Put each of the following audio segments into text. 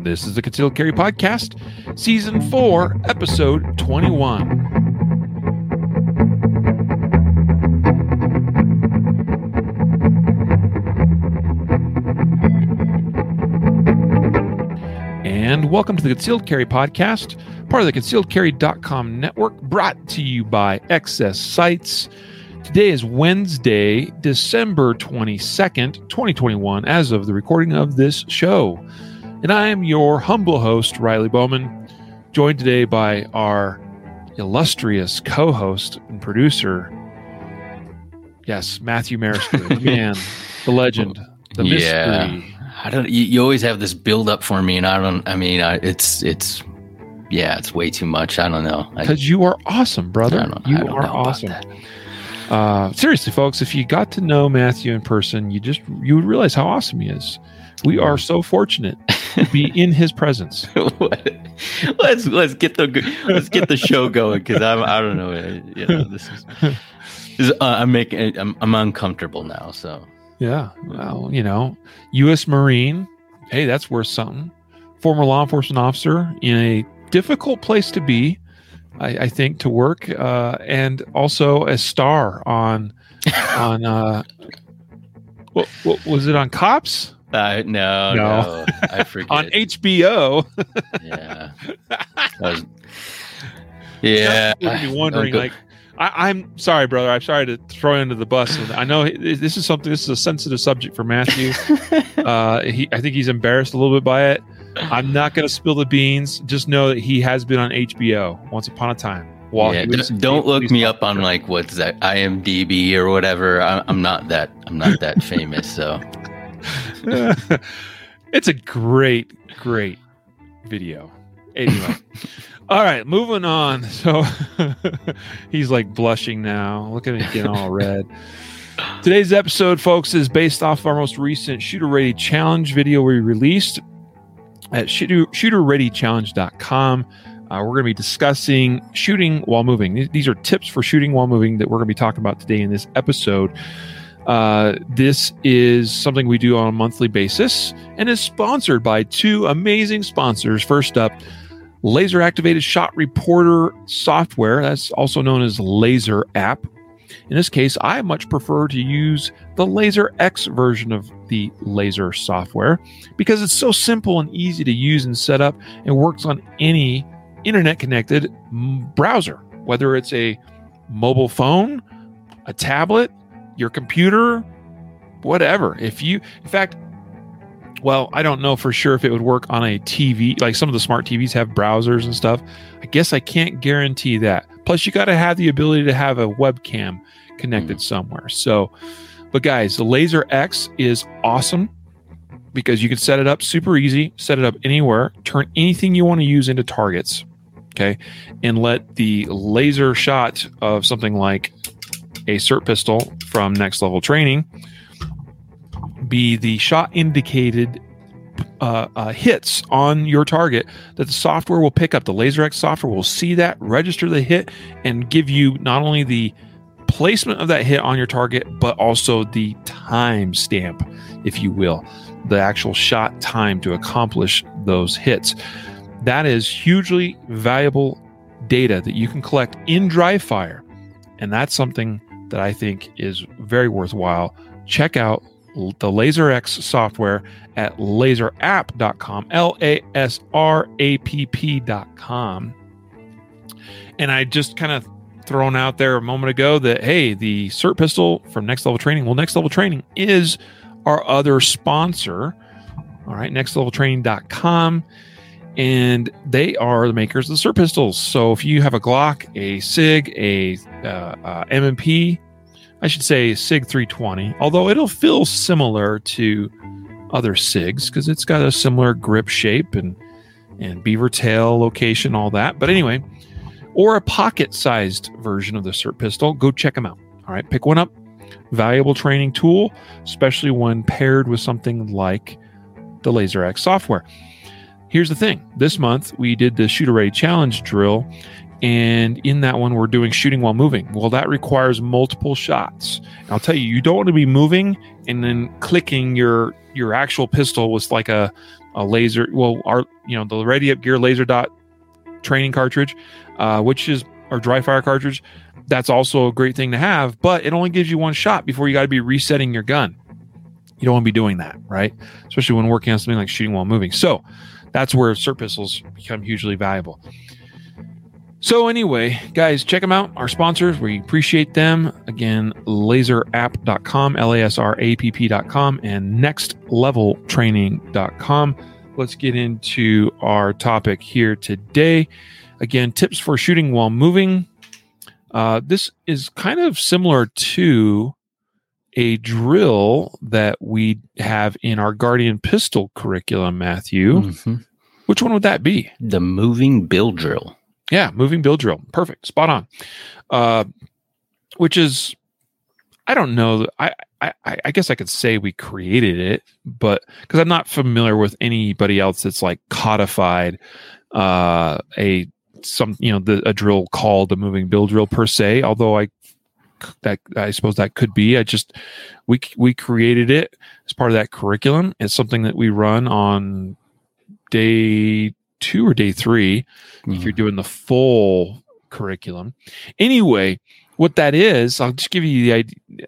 This is the Concealed Carry Podcast, Season 4, Episode 21. And welcome to the Concealed Carry Podcast, part of the ConcealedCarry.com network, brought to you by XS Sights. Today is Wednesday, December 22nd, 2021, as of the recording of this show. And I am your humble host, Riley Bowman, joined today by our illustrious co-host and producer, yes, Matthew Marister, the man, the legend, the mystery. I don't. You always have this build up for me, and I don't. I mean, it's. Yeah, it's way too much. I don't know. Because you are awesome, brother. I don't know. Seriously, folks, if you got to know Matthew in person, you would realize how awesome he is. We are so fortunate to be in his presence. let's get the show going, because I don't know. You know, this is I'm uncomfortable now. So. Yeah, well, you know, U.S. Marine, hey, that's worth something. Former law enforcement officer in a difficult place to be, I think, to work, and also a star on what was it on Cops? No, I forget. On HBO. Yeah, yeah. You're wondering, like. I'm sorry, brother. I'm sorry to throw you under the bus. I know this is something. This is a sensitive subject for Matthew. I think he's embarrassed a little bit by it. I'm not going to spill the beans. Just know that he has been on HBO once upon a time. Don't look me up on like what's that IMDb or whatever. I'm not that famous. So it's a great video. Anyway. All right, moving on. So he's like blushing now. Look at him getting all red. Today's episode, folks, is based off our most recent Shooter Ready Challenge video we released at shooterreadychallenge.com. We're going to be discussing shooting while moving. These are tips for shooting while moving that we're going to be talking about today in this episode. This is something we do on a monthly basis and is sponsored by two amazing sponsors. First up, Laser Activated Shot Reporter software, that's also known as Laser App. In this case, I much prefer to use the LaserX version of the Laser software because it's so simple and easy to use and set up, and works on any internet-connected browser, whether it's a mobile phone, a tablet, your computer, whatever. Well, I don't know for sure if it would work on a TV. Like some of the smart TVs have browsers and stuff. I guess I can't guarantee that. Plus, you got to have the ability to have a webcam connected somewhere. So, but guys, the LaserX is awesome because you can set it up super easy, set it up anywhere, turn anything you want to use into targets, okay? And let the laser shot of something like a SIRT pistol from Next Level Training be the shot indicated hits on your target that the software will pick up. The LaserX software will see that, register the hit, and give you not only the placement of that hit on your target, but also the time stamp, if you will, the actual shot time to accomplish those hits. That is hugely valuable data that you can collect in dry fire. And that's something that I think is very worthwhile. Check out the LaserX software at laserapp.com, LASRAPP.com. And I just kind of thrown out there a moment ago that, hey, the SIRT pistol from Next Level Training. Well, Next Level Training is our other sponsor. All right, nextleveltraining.com. And they are the makers of the SIRT pistols. So if you have a Glock, a SIG, a M&P, I should say SIG 320, although it'll feel similar to other SIGs because it's got a similar grip shape and beaver tail location, all that. But anyway, or a pocket-sized version of the SIRT pistol, go check them out. All right, pick one up. Valuable training tool, especially when paired with something like the LaserX software. Here's the thing. This month, we did the Shooter Ready Challenge drill, And in that one, we're doing shooting while moving. Well, that requires multiple shots. And I'll tell you, you don't want to be moving and then clicking your actual pistol with like a laser. Well, our, you know, the ReadyUp Gear laser dot training cartridge, which is our dry fire cartridge. That's also a great thing to have, but it only gives you one shot before you got to be resetting your gun. You don't want to be doing that, right? Especially when working on something like shooting while moving. So that's where SIRT pistols become hugely valuable. So anyway, guys, check them out. Our sponsors, we appreciate them. Again, laserapp.com, LASRAPP.com, and nextleveltraining.com. Let's get into our topic here today. Again, tips for shooting while moving. This is kind of similar to a drill that we have in our Guardian Pistol curriculum, Matthew. Mm-hmm. Which one would that be? The moving build drill. Yeah, moving build drill. Perfect. Spot on. Which is, I don't know. I guess I could say we created it, but because I'm not familiar with anybody else that's like codified a drill called the moving build drill per se. Although I suppose that could be. We created it as part of that curriculum. It's something that we run on day 2 or day 3, if you're doing the full curriculum. Anyway, what that is, I'll just give you the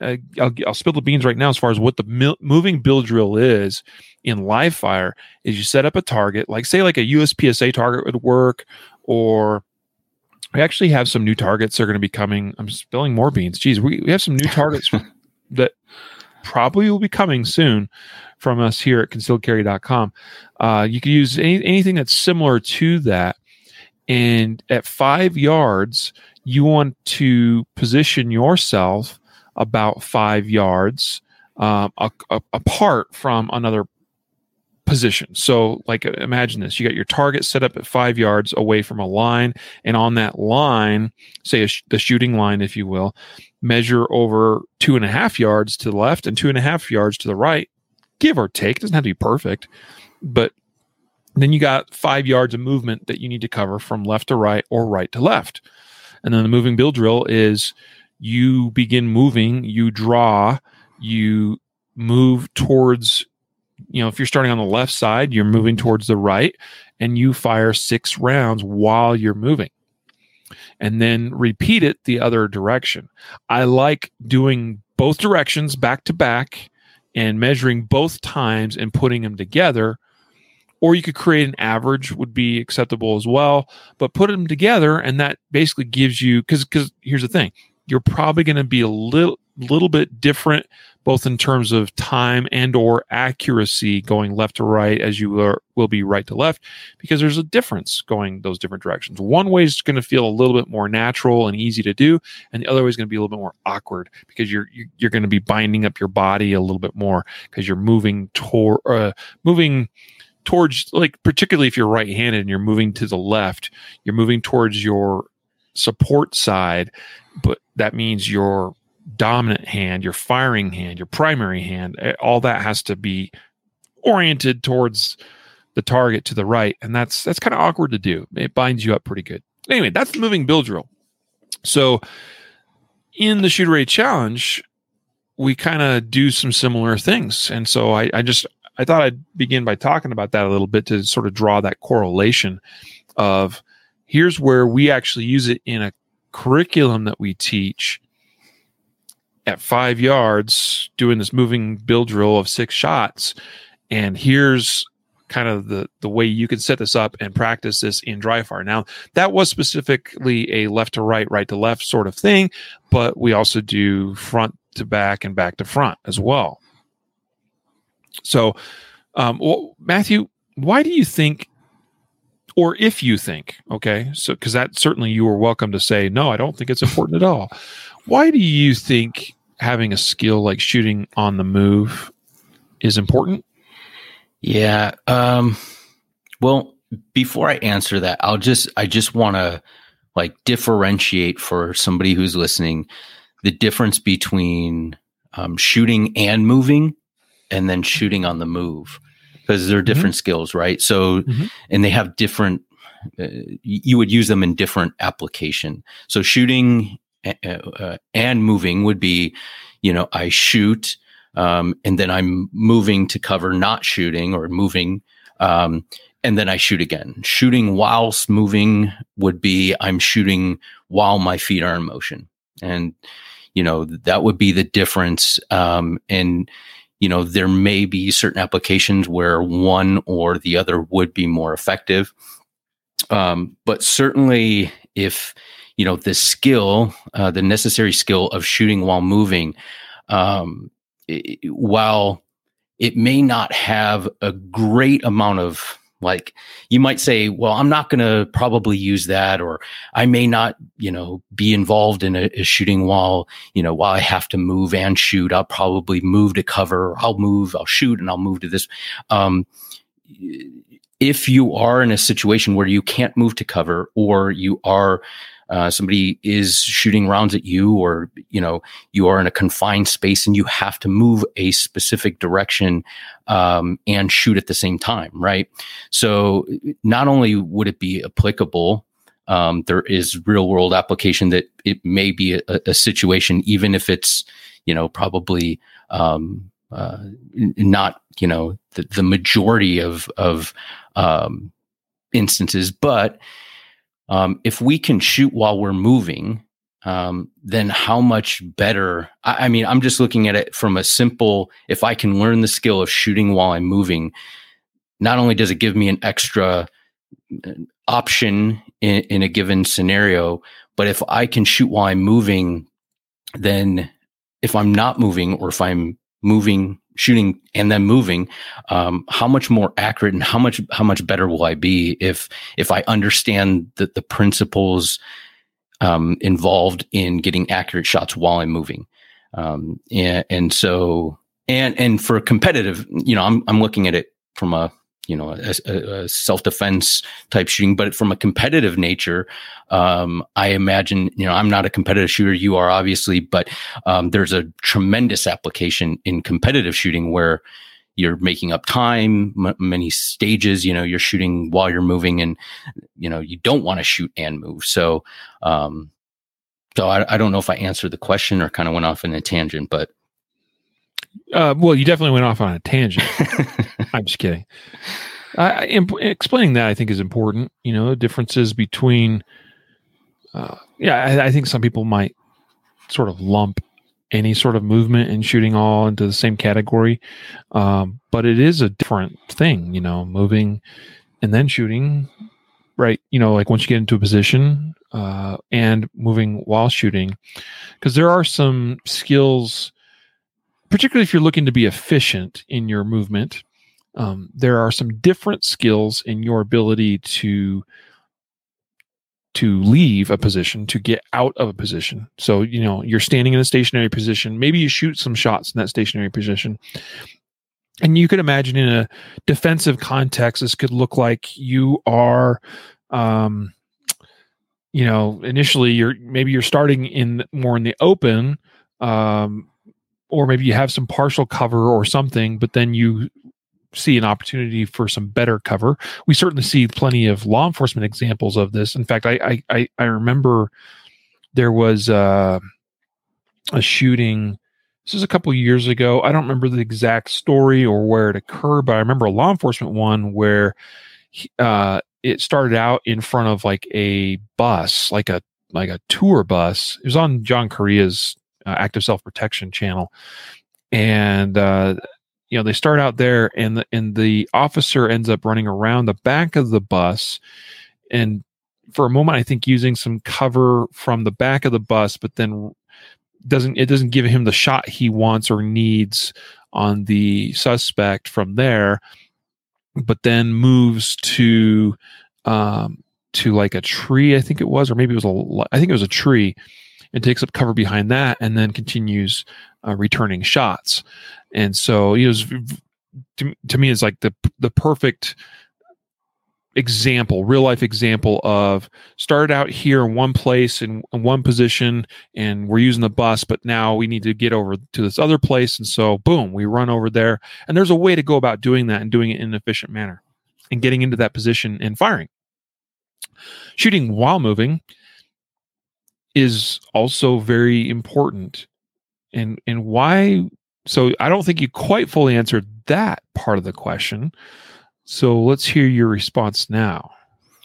idea. I'll spill the beans right now as far as what the moving build drill is in live fire. Is you set up a target, like say like a USPSA target would work, or we actually have some new targets that are going to be coming. I'm spilling more beans. Geez, we have some new targets that probably will be coming soon from us here at ConcealedCarry.com. You can use anything that's similar to that. And at 5 yards, you want to position yourself about 5 yards apart from another position. So like, imagine this. You got your target set up at 5 yards away from a line. And on that line, say the shooting line, if you will, measure over 2.5 yards to the left and 2.5 yards to the right. Give or take, it doesn't have to be perfect, but then you got 5 yards of movement that you need to cover from left to right or right to left. And then the moving build drill is you begin moving, you draw, you move towards, you know, if you're starting on the left side, you're moving towards the right, and you fire 6 rounds while you're moving. And then repeat it the other direction. I like doing both directions back to back and measuring both times and putting them together. Or you could create an average, would be acceptable as well, but put them together, and that basically gives you, because here's the thing, you're probably going to be a little bit different, both in terms of time and or accuracy going left to right as you will be right to left, because there's a difference going those different directions. One way is going to feel a little bit more natural and easy to do, and the other way is going to be a little bit more awkward, because you're going to be binding up your body a little bit more, because you're moving towards, like particularly if you're right-handed and you're moving to the left, you're moving towards your support side, but that means your dominant hand, your firing hand, your primary hand, all that has to be oriented towards the target to the right. And that's kind of awkward to do. It binds you up pretty good. Anyway, that's the moving build drill. So in the Shooter Ready Challenge, we kind of do some similar things. And so I thought I'd begin by talking about that a little bit to sort of draw that correlation of here's where we actually use it in a curriculum that we teach at 5 yards, doing this moving build drill of 6 shots. And here's kind of the way you can set this up and practice this in dry fire. Now, that was specifically a left to right, right to left sort of thing, but we also do front to back and back to front as well. So, Matthew, why do you think, or if you think, okay, so because that certainly you are welcome to say, no, I don't think it's important at all. Why do you think having a skill like shooting on the move is important? Yeah. Well, before I answer that, I just want to like differentiate for somebody who's listening the difference between shooting and moving, and then shooting on the move, because they're different skills, right? So, and they have different you would use them in different application. So shooting and moving would be, you know, I shoot and then I'm moving to cover not shooting, or moving and then I shoot again. Shooting whilst moving would be I'm shooting while my feet are in motion. And, you know, that would be the difference. And, you know, there may be certain applications where one or the other would be more effective. But certainly if, you know, the skill, the necessary skill of shooting while moving, while it may not have a great amount of, like, you might say, well, I'm not going to probably use that, or I may not, you know, be involved in a shooting while, you know, while I have to move and shoot. I'll probably move to cover. I'll move, I'll shoot, and I'll move to this. If you are in a situation where you can't move to cover, or you are somebody is shooting rounds at you, or, you know, you are in a confined space and you have to move a specific direction and shoot at the same time, right? So not only would it be applicable, there is real world application that it may be a situation, even if it's, you know, probably not, you know, the majority of instances, but if we can shoot while we're moving, then how much better? I mean, I'm just looking at it from a simple, if I can learn the skill of shooting while I'm moving, not only does it give me an extra option in a given scenario, but if I can shoot while I'm moving, then if I'm not moving, or if I'm moving, shooting, and then moving, how much more accurate and how much better will I be if I understand the principles involved in getting accurate shots while I'm moving, and so for competitive, you know, I'm looking at it from a, you know, a self-defense type shooting, but from a competitive nature, I imagine, you know, I'm not a competitive shooter. You are, obviously, but there's a tremendous application in competitive shooting where you're making up time, many stages, you know, you're shooting while you're moving, and, you know, you don't want to shoot and move. So, so I don't know if I answered the question or kind of went off in a tangent, but. Well, you definitely went off on a tangent. I'm just kidding. Explaining that, I think, is important. You know, differences between. I think some people might sort of lump any sort of movement and shooting all into the same category, but it is a different thing. You know, moving and then shooting, right? You know, like once you get into a position and moving while shooting, because there are some skills. Particularly if you're looking to be efficient in your movement, there are some different skills in your ability to leave a position, to get out of a position. So, you know, you're standing in a stationary position. Maybe you shoot some shots in that stationary position. And you could imagine in a defensive context, this could look like you are... you know, initially, you're starting more in the open, or maybe you have some partial cover or something, but then you see an opportunity for some better cover. We certainly see plenty of law enforcement examples of this. In fact, I remember there was a shooting. This was a couple years ago. I don't remember the exact story or where it occurred, but I remember a law enforcement one where it started out in front of like a bus, like a tour bus. It was on John Correa's Active Self-Protection channel, and you know, they start out there, and the officer ends up running around the back of the bus, and for a moment I think using some cover from the back of the bus, but then doesn't give him the shot he wants or needs on the suspect from there, but then moves to like a tree, I think it was, or maybe it was a tree. It takes up cover behind that, and then continues returning shots. And so, you know, to me, it's like the perfect example, real life example of started out here in one place in one position, and we're using the bus, but now we need to get over to this other place. And so, boom, we run over there. And there's a way to go about doing that, and doing it in an efficient manner, and getting into that position and firing. Shooting while moving is also very important. And why? So I don't think you quite fully answered that part of the question. So let's hear your response now.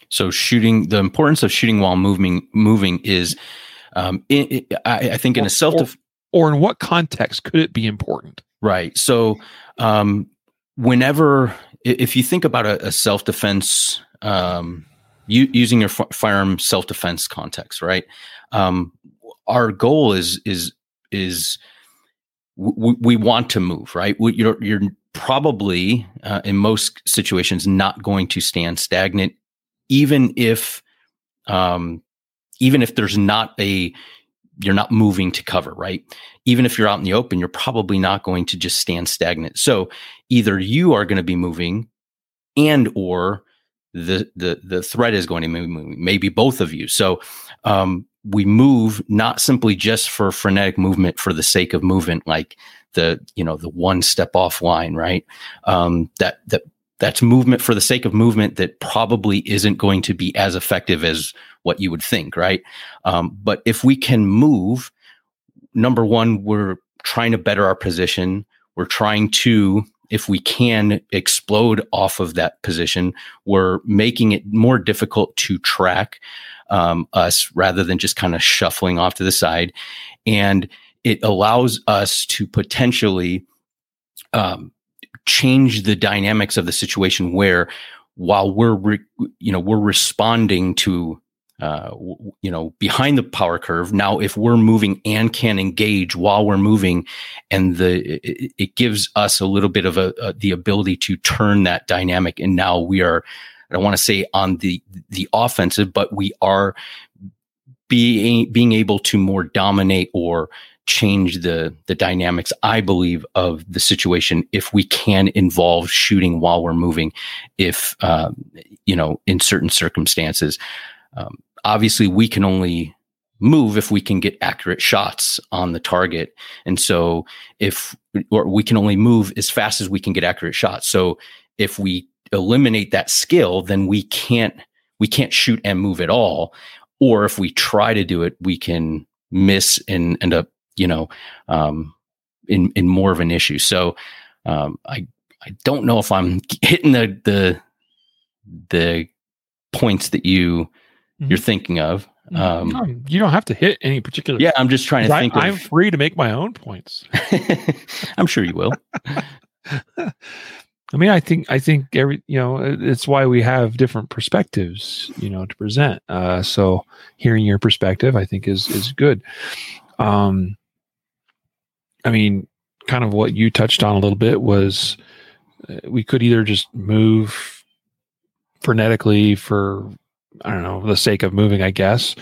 So shooting, the importance of shooting while moving is, I think, in a self-defense. Or in what context could it be important? Right. So whenever, if you think about a self-defense, using your firearm self-defense context, right? Our goal is we want to move, right? You're probably, in most situations, not going to stand stagnant, even if there's not you're not moving to cover, right? Even if you're out in the open, you're probably not going to just stand stagnant. So either you are going to be moving, and or the threat is going to be moving, maybe both of you. So we move not simply just for frenetic movement for the sake of movement, like the one step offline, right? That's movement for the sake of movement that probably isn't going to be as effective as what you would think, right? But if we can move, number one, we're trying to better our position. We're trying to, if we can, explode off of that position. We're making it more difficult to track us rather than just kind of shuffling off to the side. And it allows us to potentially change the dynamics of the situation where, while we're responding to, behind the power curve. Now, if we're moving and can engage while we're moving, and it gives us a little bit of the ability to turn that dynamic. And now we are, I don't want to say on the offensive, but we are being able to more dominate or change the dynamics, I believe, of the situation if we can involve shooting while we're moving, if in certain circumstances. Obviously, we can only move if we can get accurate shots on the target. And so we can only move as fast as we can get accurate shots. So if we eliminate that skill, then we can't shoot and move at all. Or if we try to do it, we can miss and end up, in more of an issue. So I don't know if I'm hitting the points that you're thinking of. You don't have to hit any particular. Yeah, I'm just trying to think. I'm free to make my own points. I'm sure you will. I mean, I think it's why we have different perspectives, to present. So hearing your perspective, I think, is good. I mean, kind of what you touched on a little bit was, we could either just move frenetically for, I don't know, the sake of moving, I guess.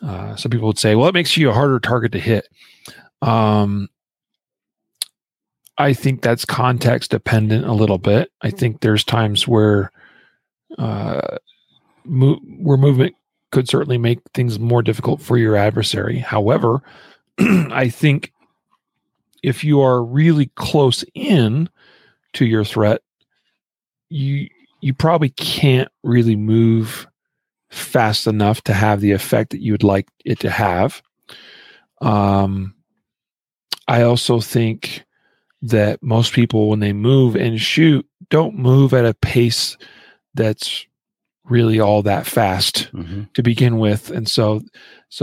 Some people would say, well, it makes you a harder target to hit. I think that's context dependent a little bit. I think there's times where movement could certainly make things more difficult for your adversary. However, I think if you are really close in to your threat, you probably can't really move fast enough to have the effect that you would like it to have. I also think that most people, when they move and shoot, don't move at a pace that's really all that fast to begin with. And so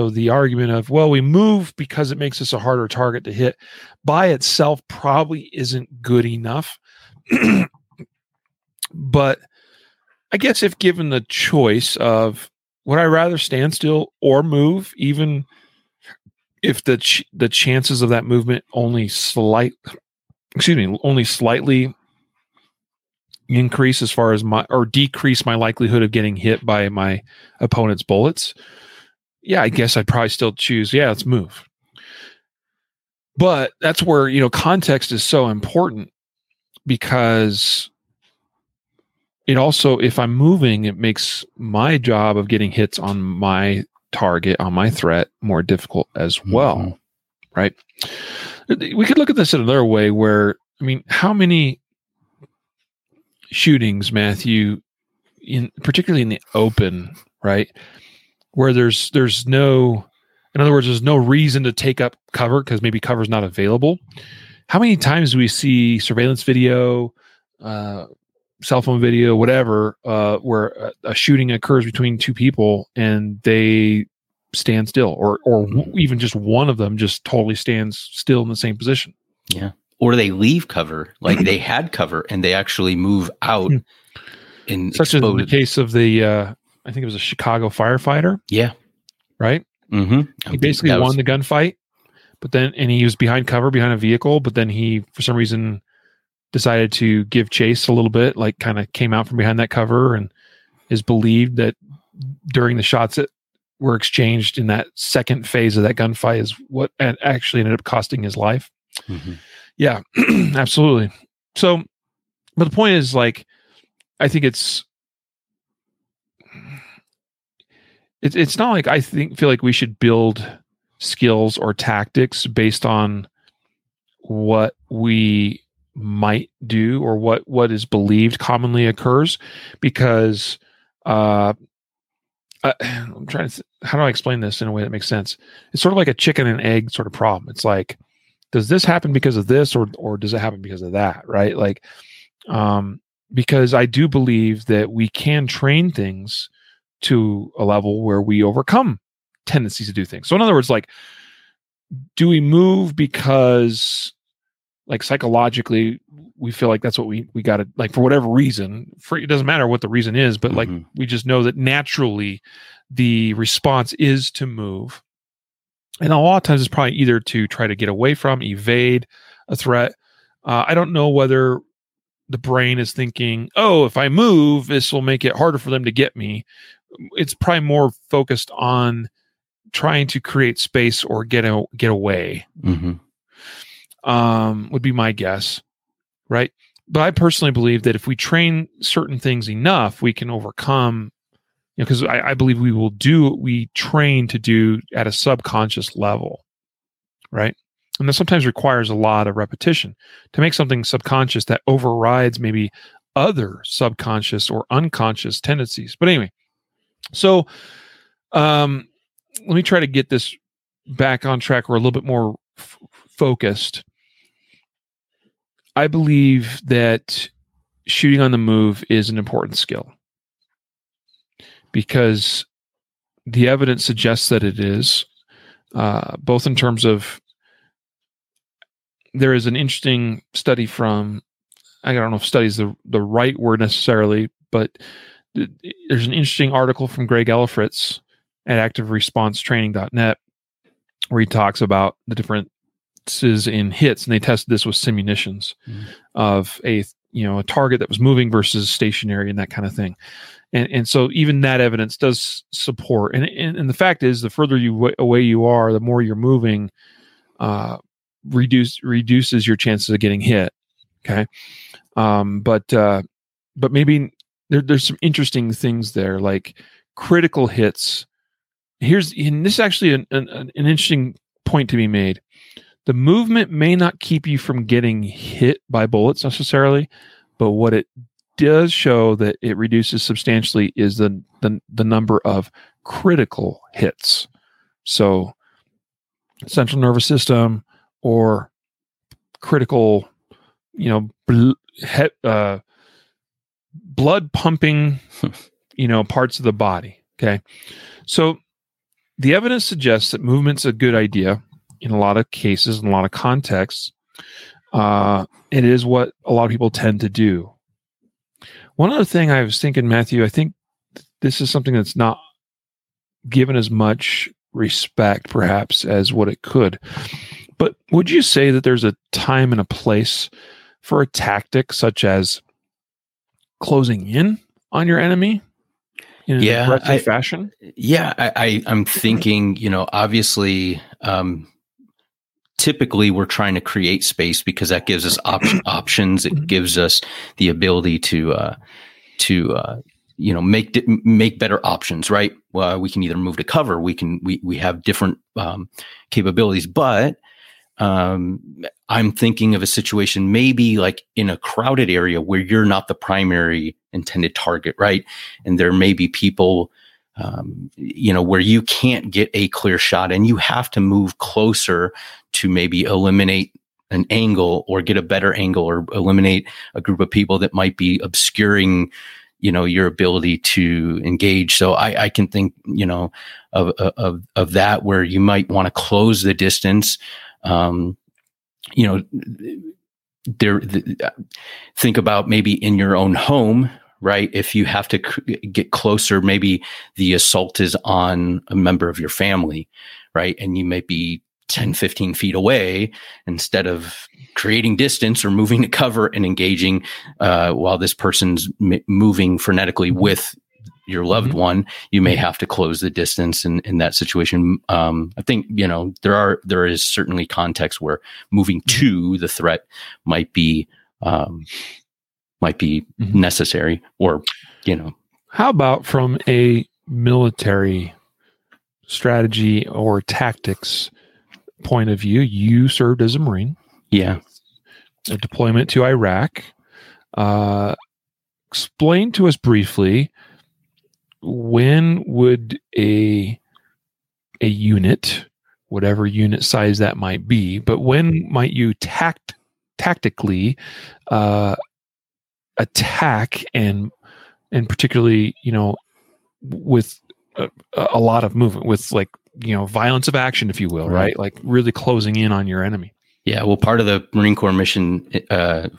the argument of, well, we move because it makes us a harder target to hit, by itself probably isn't good enough. But I guess if given the choice of, would I rather stand still or move, even if the chances of that movement only slightly increase as far as decrease my likelihood of getting hit by my opponent's bullets. Yeah, I guess I'd probably still choose, let's move. But that's where, context is so important, because it also, if I'm moving, it makes my job of getting hits on my target, on my threat, more difficult as well. Mm-hmm. Right. We could look at this in another way where, I mean, how many shootings, Matthew, particularly in the open, right? Where there's no, in other words, there's no reason to take up cover because maybe cover's not available. How many times do we see surveillance video, cell phone video, whatever, where a shooting occurs between two people and they stand still, or even just one of them just totally stands still in the same position? Yeah. Or they leave cover, like they had cover and they actually move out. And such as in the case of the, I think it was a Chicago firefighter. Yeah. Right. Mm-hmm. He basically won the gunfight, but then, and he was behind cover, behind a vehicle, but then he, for some reason, decided to give chase a little bit, like kind of came out from behind that cover, and is believed that during the shots that were exchanged in that second phase of that gunfight is what actually ended up costing his life. Mm-hmm. Yeah, absolutely. So, but the point is, like, I think it's not like I feel like we should build skills or tactics based on what we might do or what is believed commonly occurs, because I'm trying to how do I explain this in a way that makes sense? It's sort of like a chicken and egg sort of problem. It's like, does this happen because of this, or does it happen because of that, right? Like, because I do believe that we can train things to a level where we overcome tendencies to do things. So in other words, like, do we move because, like, psychologically we feel like that's what we got to, like, for whatever reason, it doesn't matter what the reason is, but like, we just know that naturally the response is to move. And a lot of times it's probably either to try to get away from, evade a threat. I don't know whether the brain is thinking, oh, if I move, this will make it harder for them to get me. It's probably more focused on trying to create space or get away. Mm-hmm. Would be my guess, right? But I personally believe that if we train certain things enough, we can overcome, you know, because I believe we will do what we train to do at a subconscious level, right? And that sometimes requires a lot of repetition to make something subconscious that overrides maybe other subconscious or unconscious tendencies. But anyway, so let me try to get this back on track or a little bit more focused. I believe that shooting on the move is an important skill because the evidence suggests that it is, both in terms of, there is an interesting study from, I don't know if study is the right word necessarily, but there's an interesting article from Greg Elifritz at ActiveResponseTraining.net where he talks about the differences in hits, and they tested this with simunitions of a target that was moving versus stationary and that kind of thing. And so even that evidence does support. And the fact is, the further away you are, the more you're moving, reduces your chances of getting hit. Okay. But maybe there's some interesting things there, like critical hits. And this is actually an interesting point to be made. The movement may not keep you from getting hit by bullets necessarily, but what it does show that it reduces substantially is the number of critical hits. So central nervous system, or critical, blood pumping, parts of the body. Okay. So the evidence suggests that movement's a good idea in a lot of cases, in a lot of contexts. It is what a lot of people tend to do. One other thing I was thinking, Matthew, I think this is something that's not given as much respect perhaps as what it could. But would you say that there's a time and a place for a tactic such as closing in on your enemy in an aggressive fashion? Yeah, I'm thinking, obviously, typically we're trying to create space because that gives us options. It gives us the ability to make better options, right? Well, we can either move to cover, we have different capabilities, but I'm thinking of a situation maybe like in a crowded area where you're not the primary intended target, right? And there may be people where you can't get a clear shot and you have to move closer to maybe eliminate an angle or get a better angle or eliminate a group of people that might be obscuring, your ability to engage. So I can think, of that where you might want to close the distance. Think about maybe in your own home, right? If you have to get closer, maybe the assault is on a member of your family, right? And you may be 10, 15 feet away instead of creating distance or moving to cover and engaging while this person's moving frenetically with your loved one. You may have to close the distance in that situation. I think, there is certainly context where moving to the threat might be necessary or, How about from a military strategy or tactics point of view? You served as a Marine. Yeah. A deployment to Iraq. Explain to us briefly, when would a unit, whatever unit size that might be, but when might you tactically attack and particularly, with a lot of movement, with violence of action, if you will, right? Like really closing in on your enemy. Yeah, well, part of the Marine Corps mission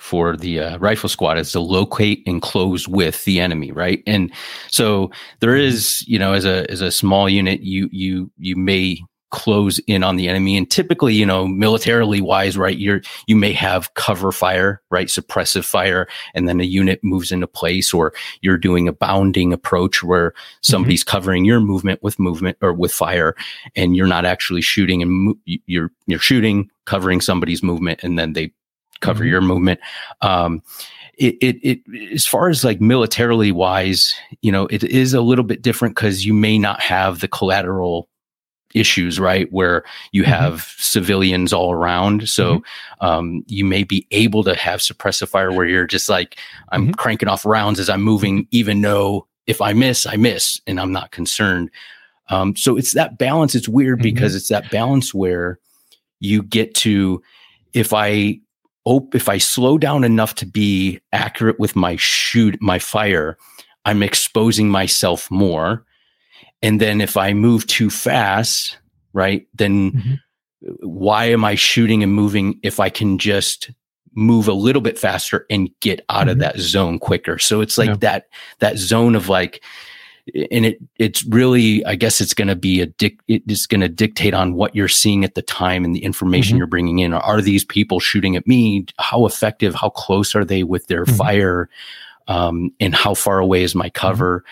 for the rifle squad is to locate and close with the enemy, right? And so there is, as a small unit, you may close in on the enemy, and typically, militarily wise, right? You may have cover fire, right? Suppressive fire, and then a unit moves into place, or you're doing a bounding approach where somebody's covering your movement with movement or with fire, and you're not actually shooting, and you're shooting, covering somebody's movement, and then they cover your movement. It as far as like militarily wise, it is a little bit different because you may not have the collateral issues, right? Where you have civilians all around. So you may be able to have suppressive fire where you're just like, I'm cranking off rounds as I'm moving, even though if I miss, I miss, and I'm not concerned. So it's that balance. It's weird because it's that balance where you get to, if I slow down enough to be accurate with my fire, I'm exposing myself more. And then if I move too fast, right, then why am I shooting and moving if I can just move a little bit faster and get out of that zone quicker? So it's like that zone of like, and it's really, I guess it's going to be it's going to dictate on what you're seeing at the time and the information you're bringing in. Are these people shooting at me? How effective, how close are they with their fire? And how far away is my cover?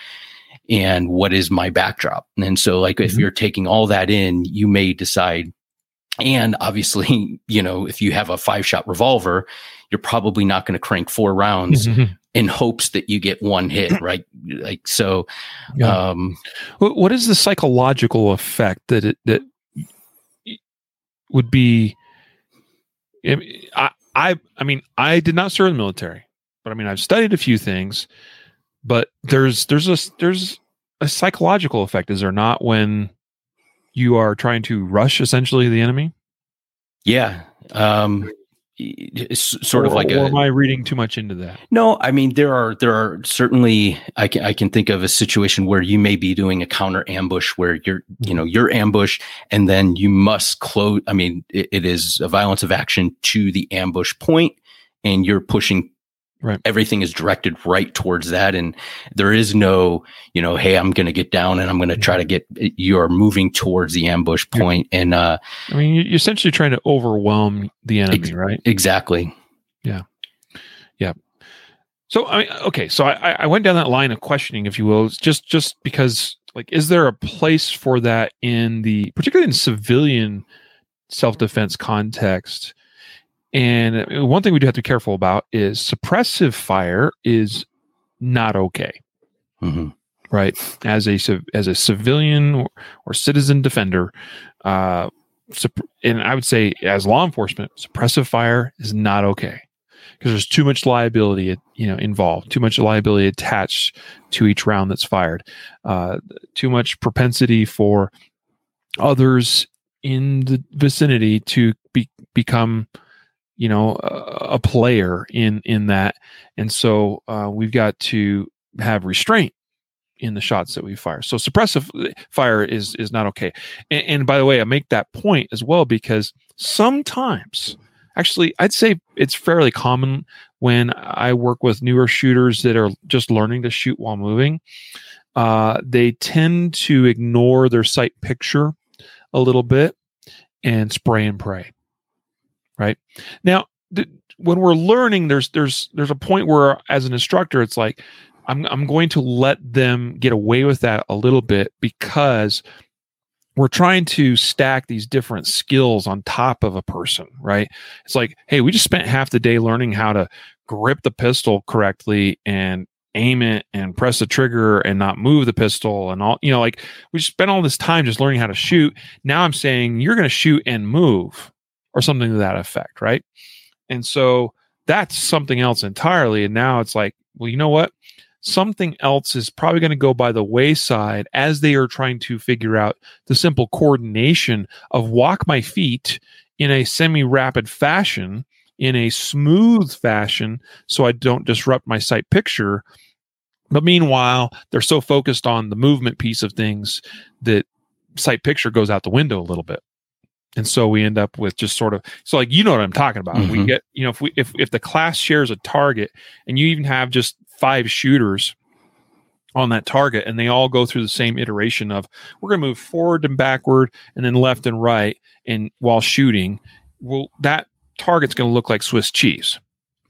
And what is my backdrop? And so like, if you're taking all that in, you may decide. And obviously, if you have a 5-shot revolver, you're probably not going to crank 4 rounds in hopes that you get one hit, right? Like, so, what is the psychological effect that would be, I did not serve in the military, but I've studied a few things. But there's a psychological effect, is there not, when you are trying to rush essentially the enemy? Yeah, Or am I reading too much into that? No, there are certainly. I can think of a situation where you may be doing a counter ambush where you're ambushed, and then you must close. It is a violence of action to the ambush point, and you're pushing. Right. Everything is directed right towards that. And there is no, hey, I'm going to get down and I'm going to try to get, you're moving towards the ambush point. Yeah. And you're essentially trying to overwhelm the enemy, right? Exactly. Yeah. Yeah. So, I went down that line of questioning, if you will, just because, like, is there a place for that particularly in civilian self-defense context? And one thing we do have to be careful about is suppressive fire is not okay, right? As a civilian or citizen defender, and I would say as law enforcement, suppressive fire is not okay. because there's too much liability, involved, too much liability attached to each round that's fired, too much propensity for others in the vicinity to become, a player in that. And so we've got to have restraint in the shots that we fire. So suppressive fire is not okay. And by the way, I make that point as well, because sometimes, actually, I'd say it's fairly common when I work with newer shooters that are just learning to shoot while moving, they tend to ignore their sight picture a little bit and spray and pray. Right? Now, when we're learning, there's a point where, as an instructor, it's like, I'm going to let them get away with that a little bit, because we're trying to stack these different skills on top of a person, right? It's like, hey, we just spent half the day learning how to grip the pistol correctly and aim it and press the trigger and not move the pistol and all, we spent all this time just learning how to shoot. Now I'm saying you're going to shoot and move, or something to that effect, right? And so that's something else entirely. And now it's like, well, you know what? Something else is probably going to go by the wayside as they are trying to figure out the simple coordination of walk my feet in a semi-rapid fashion, in a smooth fashion, so I don't disrupt my sight picture. But meanwhile, they're so focused on the movement piece of things that sight picture goes out the window a little bit. And so we end up with just sort of, so like, what I'm talking about. Mm-hmm. We get, if the class shares a target and you even have just 5 shooters on that target and they all go through the same iteration of, we're going to move forward and backward and then left and right, and while shooting, well, that target's going to look like Swiss cheese.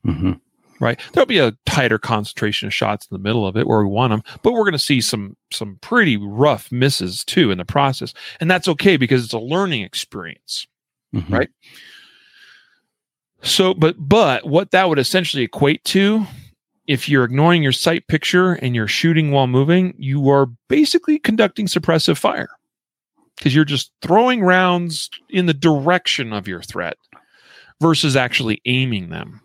Mm-hmm. Right? There'll be a tighter concentration of shots in the middle of it where we want them, but we're going to see some pretty rough misses too in the process. And that's okay, because it's a learning experience, mm-hmm. right? So, but what that would essentially equate to, if you're ignoring your sight picture and you're shooting while moving, you are basically conducting suppressive fire, because you're just throwing rounds in the direction of your threat versus actually aiming them.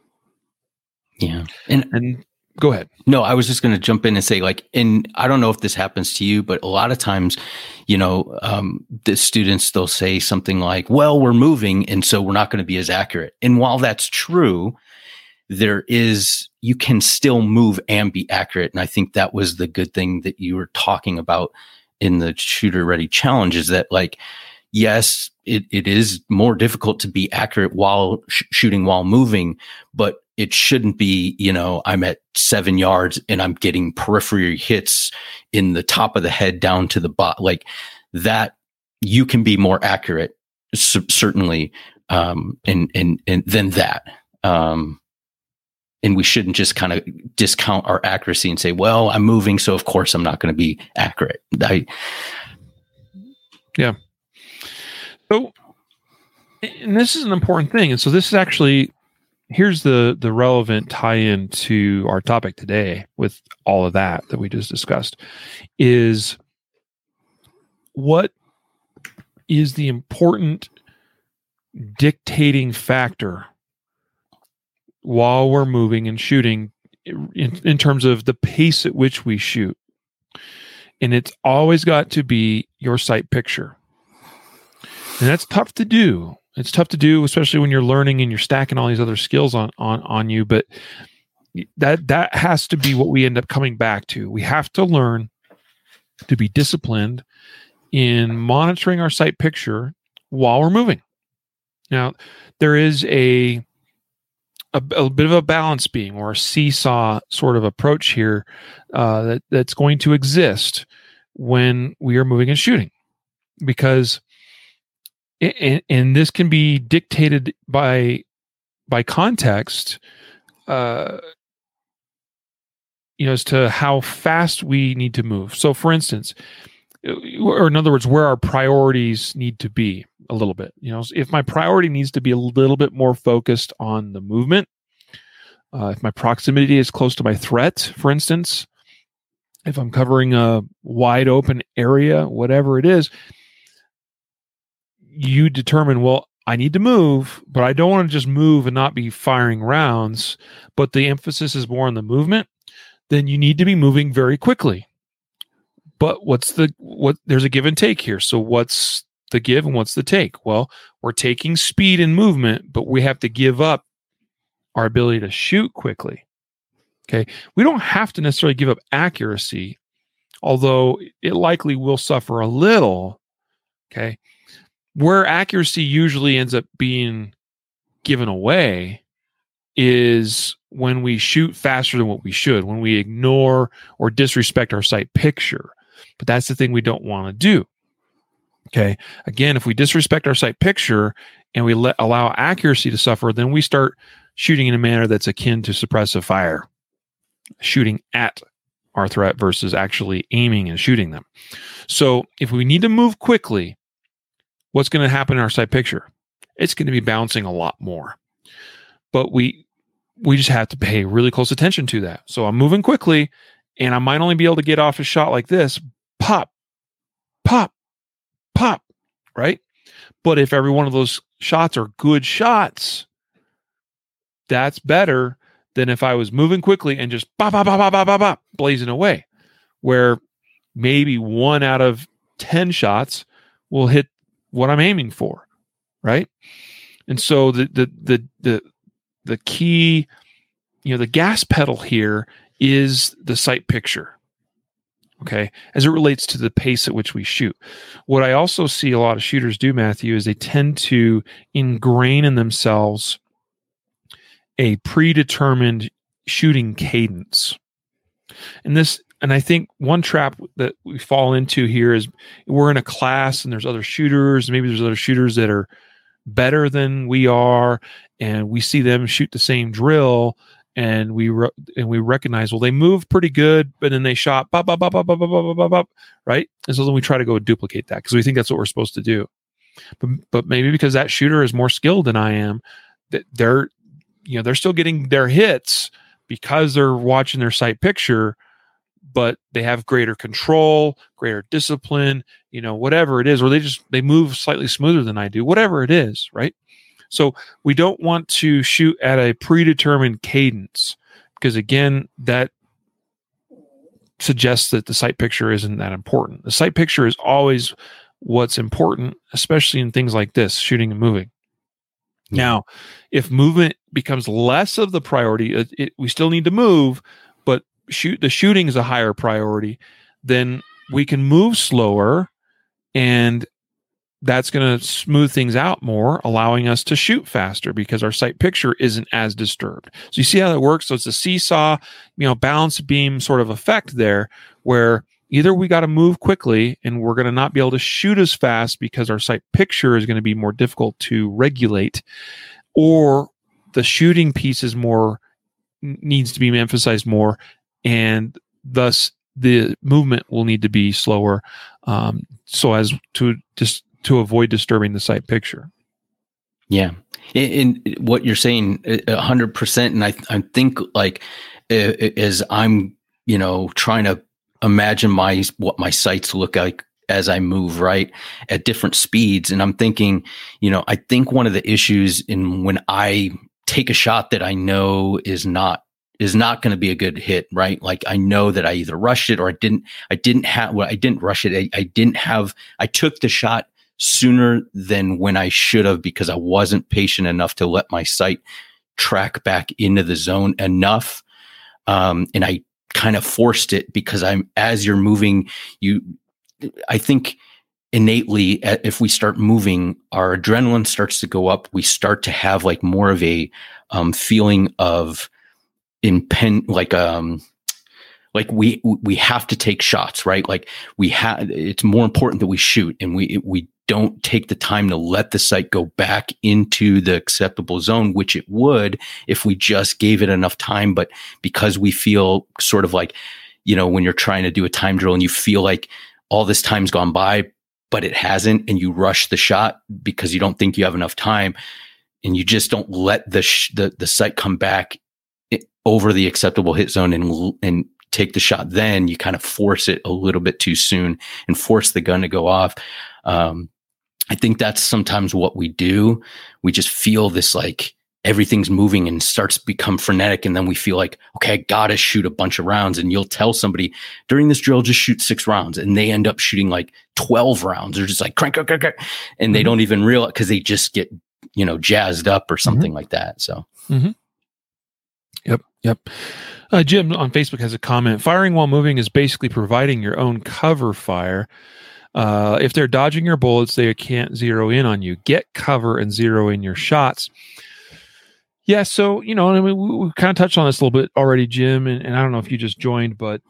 Yeah. And go ahead. No, I was just going to jump in and say, and I don't know if this happens to you, but a lot of times, the students, they'll say something like, well, we're moving, and so we're not going to be as accurate. And while that's true, you can still move and be accurate. And I think that was the good thing that you were talking about in the Shooter Ready Challenge, is that yes, it is more difficult to be accurate while shooting while moving, but it shouldn't be, I'm at 7 yards and I'm getting periphery hits in the top of the head down to the bot, like that. You can be more accurate, certainly, and than that. And we shouldn't just kind of discount our accuracy and say, well, I'm moving, so of course I'm not going to be accurate. Yeah. So, and this is an important thing. And so this is actually... Here's the relevant tie-in to our topic today with all of that we just discussed, is what is the important dictating factor while we're moving and shooting in terms of the pace at which we shoot? And it's always got to be your sight picture. And that's tough to do. It's tough to do, especially when you're learning and you're stacking all these other skills on you. But that has to be what we end up coming back to. We have to learn to be disciplined in monitoring our sight picture while we're moving. Now, there is a bit of a balance beam or a seesaw sort of approach here that's going to exist when we are moving and shooting, because... And this can be dictated by context, as to how fast we need to move. So, for instance, or in other words, where our priorities need to be a little bit. If my priority needs to be a little bit more focused on the movement, if my proximity is close to my threat, for instance, if I'm covering a wide open area, whatever it is, you determine, well, I need to move, but I don't want to just move and not be firing rounds, but the emphasis is more on the movement, then you need to be moving very quickly. But there's a give and take here. So what's the give and what's the take? Well, we're taking speed and movement, but we have to give up our ability to shoot quickly. Okay. We don't have to necessarily give up accuracy, although it likely will suffer a little. Okay. Where accuracy usually ends up being given away is when we shoot faster than what we should, when we ignore or disrespect our sight picture. But that's the thing we don't want to do. Okay. Again, if we disrespect our sight picture and we allow accuracy to suffer, then we start shooting in a manner that's akin to suppressive fire, shooting at our threat versus actually aiming and shooting them. So if we need to move quickly, what's going to happen in our sight picture? It's going to be bouncing a lot more. But we just have to pay really close attention to that. So I'm moving quickly, and I might only be able to get off a shot like this, pop, pop, pop, right? But if every one of those shots are good shots, that's better than if I was moving quickly and just bop, bop, bop, bop, bop, bop, bop, blazing away, where maybe 1 out of 10 shots will hit what I'm aiming for, right? And so the key, the gas pedal here is the sight picture, okay, as it relates to the pace at which we shoot. What I also see a lot of shooters do, Matthew, is they tend to ingrain in themselves a predetermined shooting cadence. And I think one trap that we fall into here is we're in a class and there's other shooters. Maybe there's other shooters that are better than we are, and we see them shoot the same drill, and we recognize, well, they move pretty good, but then they shot bop, bop, bop, bop, bop, bop, bop, bop, bop, right? And so then we try to go duplicate that because we think that's what we're supposed to do. But maybe because that shooter is more skilled than I am, that they're still getting their hits because they're watching their sight picture, but they have greater control, greater discipline, whatever it is, or they move slightly smoother than I do, whatever it is, right? So we don't want to shoot at a predetermined cadence because, again, that suggests that the sight picture isn't that important. The sight picture is always what's important, especially in things like this, shooting and moving. Yeah. Now, if movement becomes less of the priority, we still need to move, but shooting is a higher priority, then we can move slower, and that's going to smooth things out more, allowing us to shoot faster because our sight picture isn't as disturbed. So you see how that works? So it's a seesaw, balance beam sort of effect there, where either we got to move quickly and we're going to not be able to shoot as fast because our sight picture is going to be more difficult to regulate, or the shooting piece is needs to be emphasized more, and thus the movement will need to be slower, so as to just to avoid disturbing the sight picture. Yeah, and what you're saying, 100%. And I think, like, as I'm trying to imagine what my sights look like as I move, right, at different speeds, and I'm thinking, I think one of the issues in when I take a shot that I know is not going to be a good hit, right? Like, I know that I either rushed it or I took the shot sooner than when I should have because I wasn't patient enough to let my sight track back into the zone enough. And I kind of forced it because as you're moving, I think innately, if we start moving, our adrenaline starts to go up. We start to have like more of a feeling of, we have to take shots, right? Like, it's more important that we shoot, and we don't take the time to let the sight go back into the acceptable zone, which it would if we just gave it enough time. But because we feel sort of like, when you're trying to do a time drill and you feel like all this time's gone by, but it hasn't, and you rush the shot because you don't think you have enough time, and you just don't let the sight come back over the acceptable hit zone and take the shot, then you kind of force it a little bit too soon and force the gun to go off. I think that's sometimes what we do. We just feel this like everything's moving and starts to become frenetic. And then we feel like, okay, I got to shoot a bunch of rounds. And you'll tell somebody during this drill, just shoot 6 rounds. And they end up shooting like 12 rounds. They're just like crank. And they don't even realize because they just get, you know, jazzed up or something like that. So. Mm-hmm. Yep. Jim on Facebook has a comment. Firing while moving is basically providing your own cover fire. If they're dodging your bullets, they can't zero in on you. Get cover and zero in your shots. Yeah, so, you know, I mean, we kind of touched on this a little bit already, Jim, and I don't know if you just joined, but,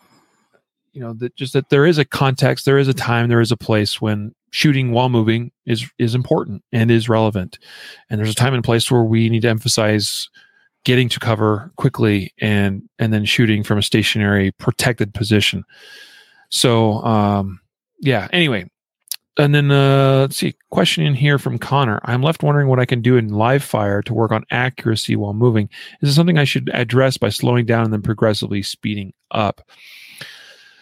you know, that just that there is a context, there is a time, there is a place when shooting while moving is important and is relevant. And there's a time and place where we need to emphasize getting to cover quickly and then shooting from a stationary, protected position. So, yeah, anyway. And then let's see, question in here from Connor. I'm left wondering what I can do in live fire to work on accuracy while moving. Is it something I should address by slowing down and then progressively speeding up?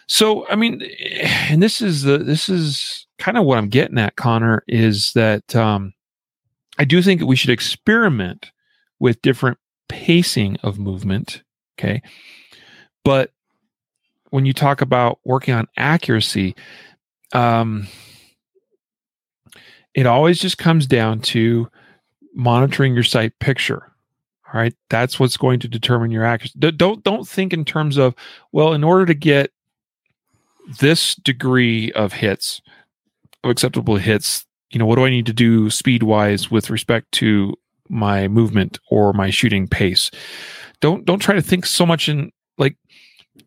So, I mean, and this is kind of what I'm getting at, Connor, is that I do think that we should experiment with different pacing of movement. Okay, but when you talk about working on accuracy, it always just comes down to monitoring your sight picture. All right. That's what's going to determine your accuracy. Don't think in terms of, well, in order to get this degree of hits, of acceptable hits, you know, what do I need to do speed wise with respect to my movement or my shooting pace? Don't try to think so much in like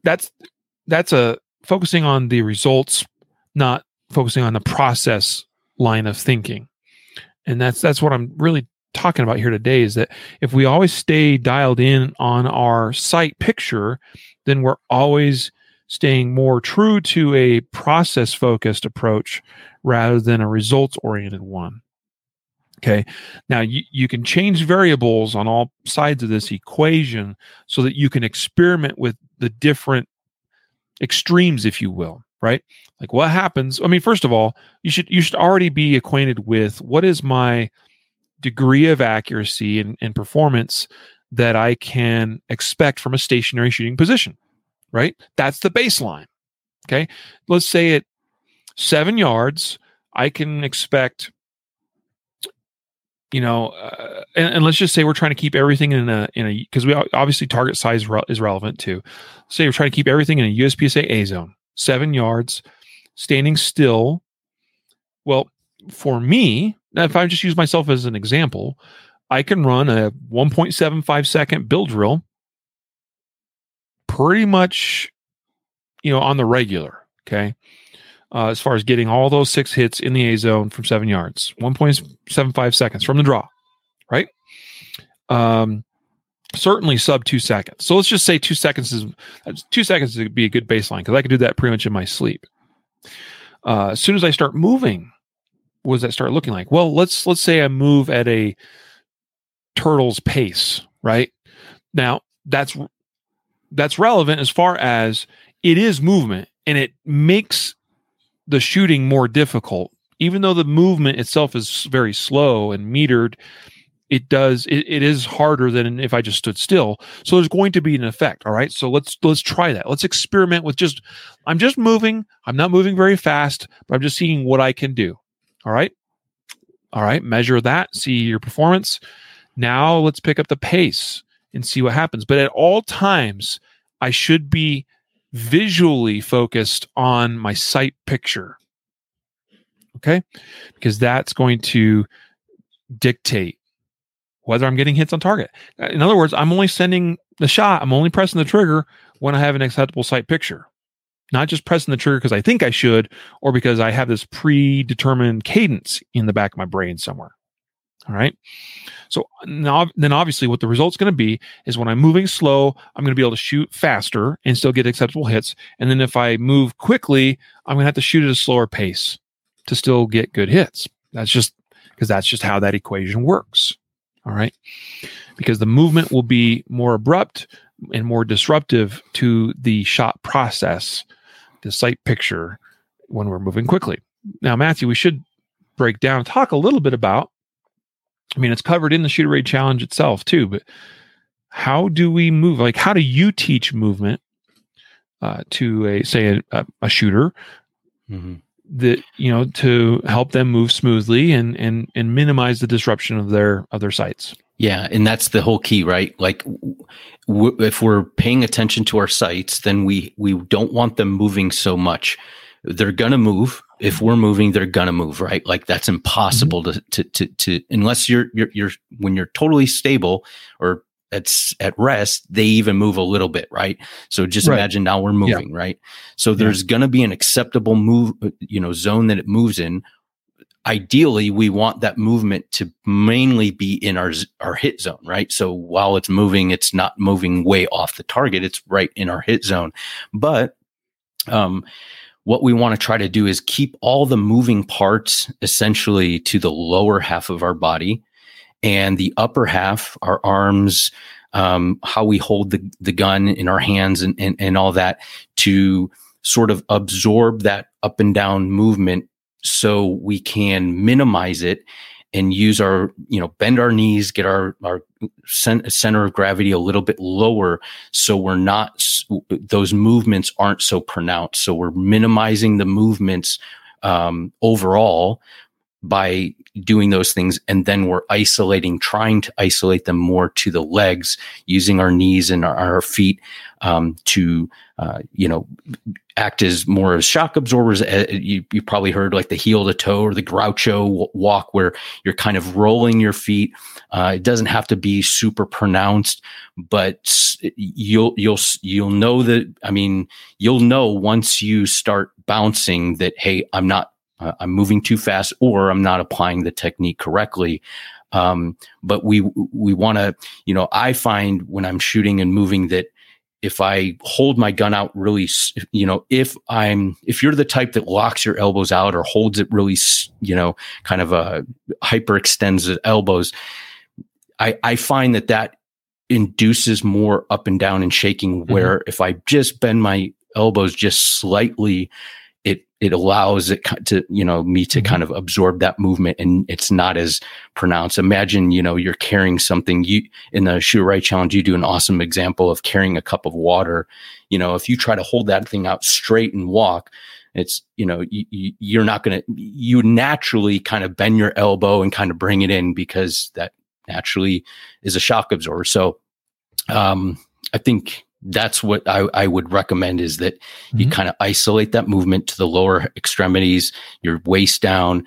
that's a focusing on the results, not focusing on the process line of thinking. And that's what I'm really talking about here today, is that if we always stay dialed in on our sight picture, then we're always staying more true to a process focused approach rather than a results oriented one. Okay. Now you can change variables on all sides of this equation so that you can experiment with the different extremes, if you will. Right? Like what happens? I mean, first of all, you should already be acquainted with what is my degree of accuracy and performance that I can expect from a stationary shooting position, right? That's the baseline. Okay. Let's say at 7 yards, I can expect, you know, and let's just say we're trying to keep everything in a, cause we obviously target size is relevant too. Say we're trying to keep everything in a USPSA A zone. 7 yards, standing still. Well, for me, now if I just use myself as an example, I can run a 1.75 second build drill pretty much, you know, on the regular, okay? As far as getting all those 6 hits in the A zone from 7 yards, 1.75 seconds from the draw, right? Certainly sub 2 seconds. So let's just say 2 seconds is be a good baseline because I could do that pretty much in my sleep. As soon as I start moving, what does that start looking like? Well, let's say I move at a turtle's pace, right? Now that's relevant as far as it is movement, and it makes the shooting more difficult, even though the movement itself is very slow and metered. It is harder than if I just stood still. So there's going to be an effect. All right. So let's try that. Let's experiment with I'm just moving. I'm not moving very fast, but I'm just seeing what I can do. All right. Measure that. See your performance. Now let's pick up the pace and see what happens. But at all times, I should be visually focused on my sight picture. Okay. Because that's going to dictate whether I'm getting hits on target. In other words, I'm only sending the shot. I'm only pressing the trigger when I have an acceptable sight picture, not just pressing the trigger because I think I should, or because I have this predetermined cadence in the back of my brain somewhere. All right. So now, then obviously what the result's going to be is when I'm moving slow, I'm going to be able to shoot faster and still get acceptable hits. And then if I move quickly, I'm going to have to shoot at a slower pace to still get good hits. That's just how that equation works. All right. Because the movement will be more abrupt and more disruptive to the shot process, the sight picture, when we're moving quickly. Now, Matthew, we should break down and talk a little bit about. I mean, it's covered in the Shooter Ready Challenge itself too, but how do we move? Like, how do you teach movement to a shooter mm-hmm. that, you know, to help them move smoothly and minimize the disruption of their sights? Yeah. And that's the whole key, right? Like if we're paying attention to our sights, then we don't want them moving so much. They're going to move. If we're moving, they're going to move, right? Like that's impossible mm-hmm. to unless you're when you're totally stable or at rest, they even move a little bit, right? So just right. imagine now we're moving, yeah. right? So there's going to be an acceptable move, zone that it moves in. Ideally, we want that movement to mainly be in our hit zone, right? So while it's moving, it's not moving way off the target. It's right in our hit zone. But what we want to try to do is keep all the moving parts essentially to the lower half of our body. And the upper half, our arms, how we hold the gun in our hands and all that, to sort of absorb that up and down movement so we can minimize it and use our, bend our knees, get our center of gravity a little bit lower so we're not, those movements aren't so pronounced. So we're minimizing the movements overall by doing those things, and then we're trying to isolate them more to the legs, using our knees and our feet to act as more as shock absorbers. You probably heard like the heel to toe or the Groucho walk, where you're kind of rolling your feet. It doesn't have to be super pronounced, but you'll know that. I mean, you'll know once you start bouncing that, hey, I'm moving too fast, or I'm not applying the technique correctly. But we want to, I find when I'm shooting and moving that if I hold my gun out really, if you're the type that locks your elbows out or holds it really, kind of hyperextends the elbows, I find that induces more up and down and shaking, where mm-hmm. if I just bend my elbows just slightly, it allows it to, me to kind of absorb that movement, and it's not as pronounced. Imagine, you're carrying something. You, in the Shooter Ready Challenge, you do an awesome example of carrying a cup of water. If you try to hold that thing out straight and walk, it's, you're not going to, you naturally kind of bend your elbow and kind of bring it in, because that naturally is a shock absorber. So, I think that's what I would recommend, is that mm-hmm. you kind of isolate that movement to the lower extremities, your waist down,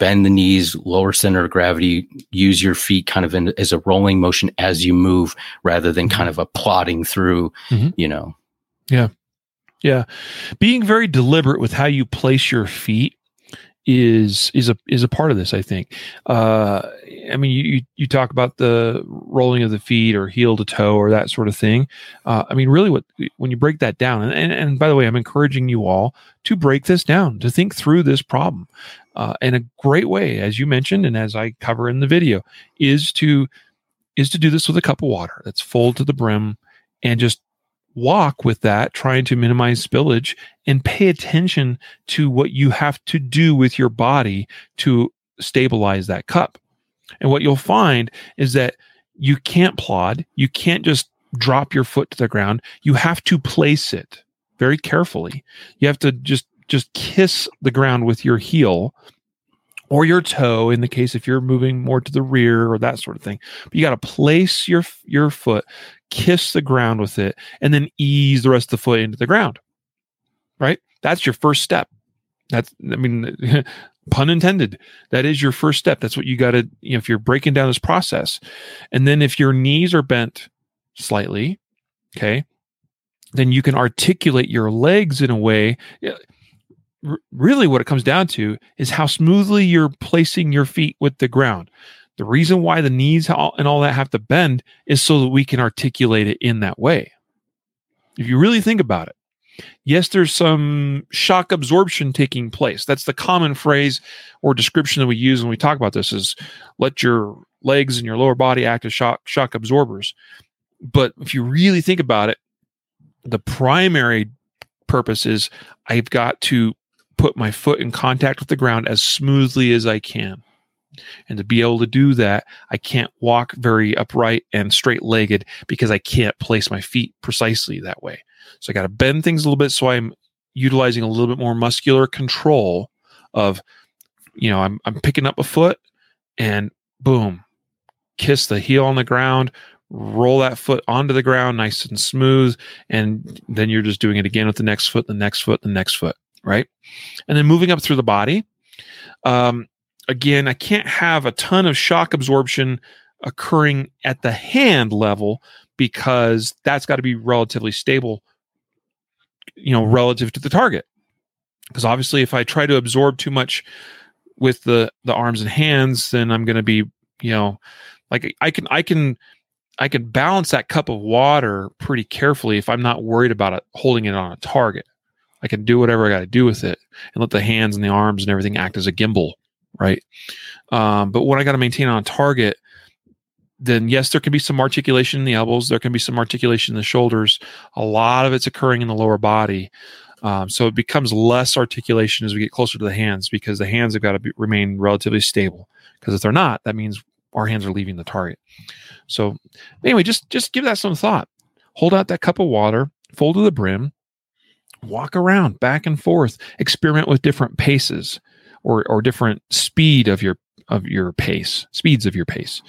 bend the knees, lower center of gravity, use your feet kind of as a rolling motion as you move, rather than kind of a plodding through, mm-hmm. Yeah. Yeah. Being very deliberate with how you place your feet is a part of this, I think. I mean, you talk about the rolling of the feet or heel to toe or that sort of thing. I mean, really, when you break that down, and by the way, I'm encouraging you all to break this down, to think through this problem. And a great way, as you mentioned, and as I cover in the video, is to do this with a cup of water that's full to the brim, and just walk with that, trying to minimize spillage, and pay attention to what you have to do with your body to stabilize that cup. And what you'll find is that you can't plod. You can't just drop your foot to the ground. You have to place it very carefully. You have to just kiss the ground with your heel or your toe, in the case if you're moving more to the rear or that sort of thing. But you got to place your foot, kiss the ground with it, and then ease the rest of the foot into the ground, right? That's your first step. Pun intended. That is your first step. That's what you got to, if you're breaking down this process. And then if your knees are bent slightly, okay, then you can articulate your legs in a way. Really what it comes down to is how smoothly you're placing your feet with the ground. The reason why the knees and all that have to bend is so that we can articulate it in that way. If you really think about it, yes, there's some shock absorption taking place. That's the common phrase or description that we use when we talk about this, is let your legs and your lower body act as shock absorbers. But if you really think about it, the primary purpose is I've got to put my foot in contact with the ground as smoothly as I can. And to be able to do that, I can't walk very upright and straight-legged because I can't place my feet precisely that way. So I got to bend things a little bit, so I'm utilizing a little bit more muscular control of, you know, I'm picking up a foot and boom, kiss the heel on the ground, roll that foot onto the ground nice and smooth, and then you're just doing it again with the next foot, the next foot, the next foot, right? And then moving up through the body, again, I can't have a ton of shock absorption occurring at the hand level because that's got to be relatively stable, you know, relative to the target. Because obviously if I try to absorb too much with the arms and hands, then I'm going to be, you know, like I can balance that cup of water pretty carefully if I'm not worried about it, holding it on a target. I can do whatever I got to do with it and let the hands and the arms and everything act as a gimbal. Right. But what I got to maintain on target, then yes, there can be some articulation in the elbows. There can be some articulation in the shoulders. A lot of it's occurring in the lower body. So it becomes less articulation as we get closer to the hands because the hands have got to remain relatively stable. Because if they're not, that means our hands are leaving the target. So anyway, just give that some thought. Hold out that cup of water, full to the brim, walk around back and forth, experiment with different paces. Or different speed of your pace, speeds of your pace,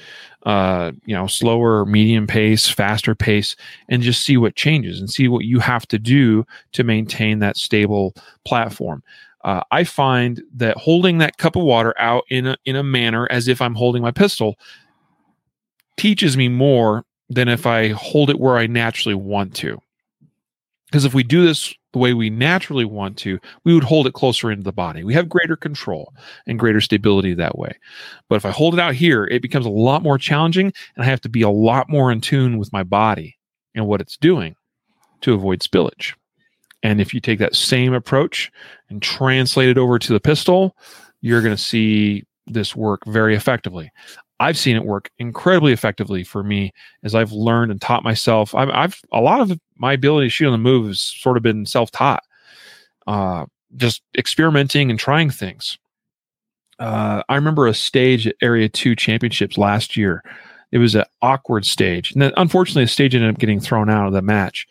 you know, slower, medium pace, faster pace, and just see what changes and see what you have to do to maintain that stable platform. I find that holding that cup of water out in a manner as if I'm holding my pistol teaches me more than if I hold it where I naturally want to. Because if we do this the way we naturally want to, we would hold it closer into the body. We have greater control and greater stability that way. But if I hold it out here, it becomes a lot more challenging, and I have to be a lot more in tune with my body and what it's doing to avoid spillage. And if you take that same approach and translate it over to the pistol, you're going to see this work very effectively. I've seen it work incredibly effectively for me as I've learned and taught myself. I've a lot of my ability to shoot on the move has sort of been self-taught, just experimenting and trying things. I remember a stage at Area 2 Championships last year. It was an awkward stage, and then, unfortunately, the stage ended up getting thrown out of the match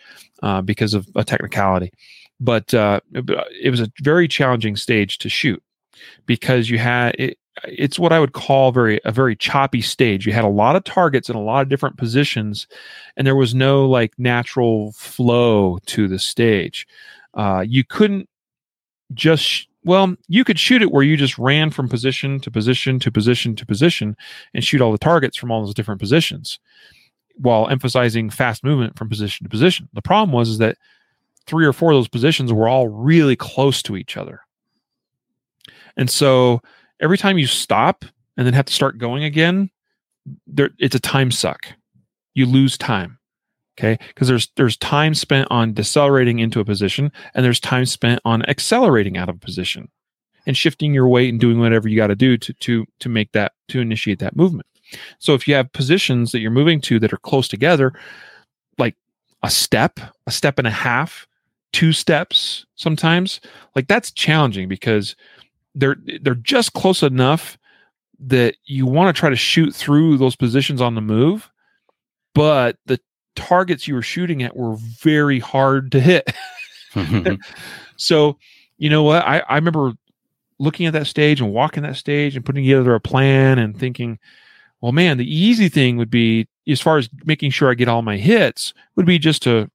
because of a technicality. But it was a very challenging stage to shoot because you had it. It's what I would call a very choppy stage. You had a lot of targets in a lot of different positions, and there was no like natural flow to the stage. You couldn't just, well, you could shoot it where you just ran from position to position to position to position and shoot all the targets from all those different positions while emphasizing fast movement from position to position. The problem was is that 3 or 4 of those positions were all really close to each other. And so every time you stop and then have to start going again, it's a time suck. You lose time, okay? Because there's time spent on decelerating into a position, and there's time spent on accelerating out of a position and shifting your weight and doing whatever you got to do to make that, to initiate that movement. So if you have positions that you're moving to that are close together, like a step and a half, 2 steps sometimes, like that's challenging because they're just close enough that you want to try to shoot through those positions on the move, but the targets you were shooting at were very hard to hit. So, you know what? I remember looking at that stage and walking that stage and putting together a plan and thinking, well, man, the easy thing would be, as far as making sure I get all my hits, would be just to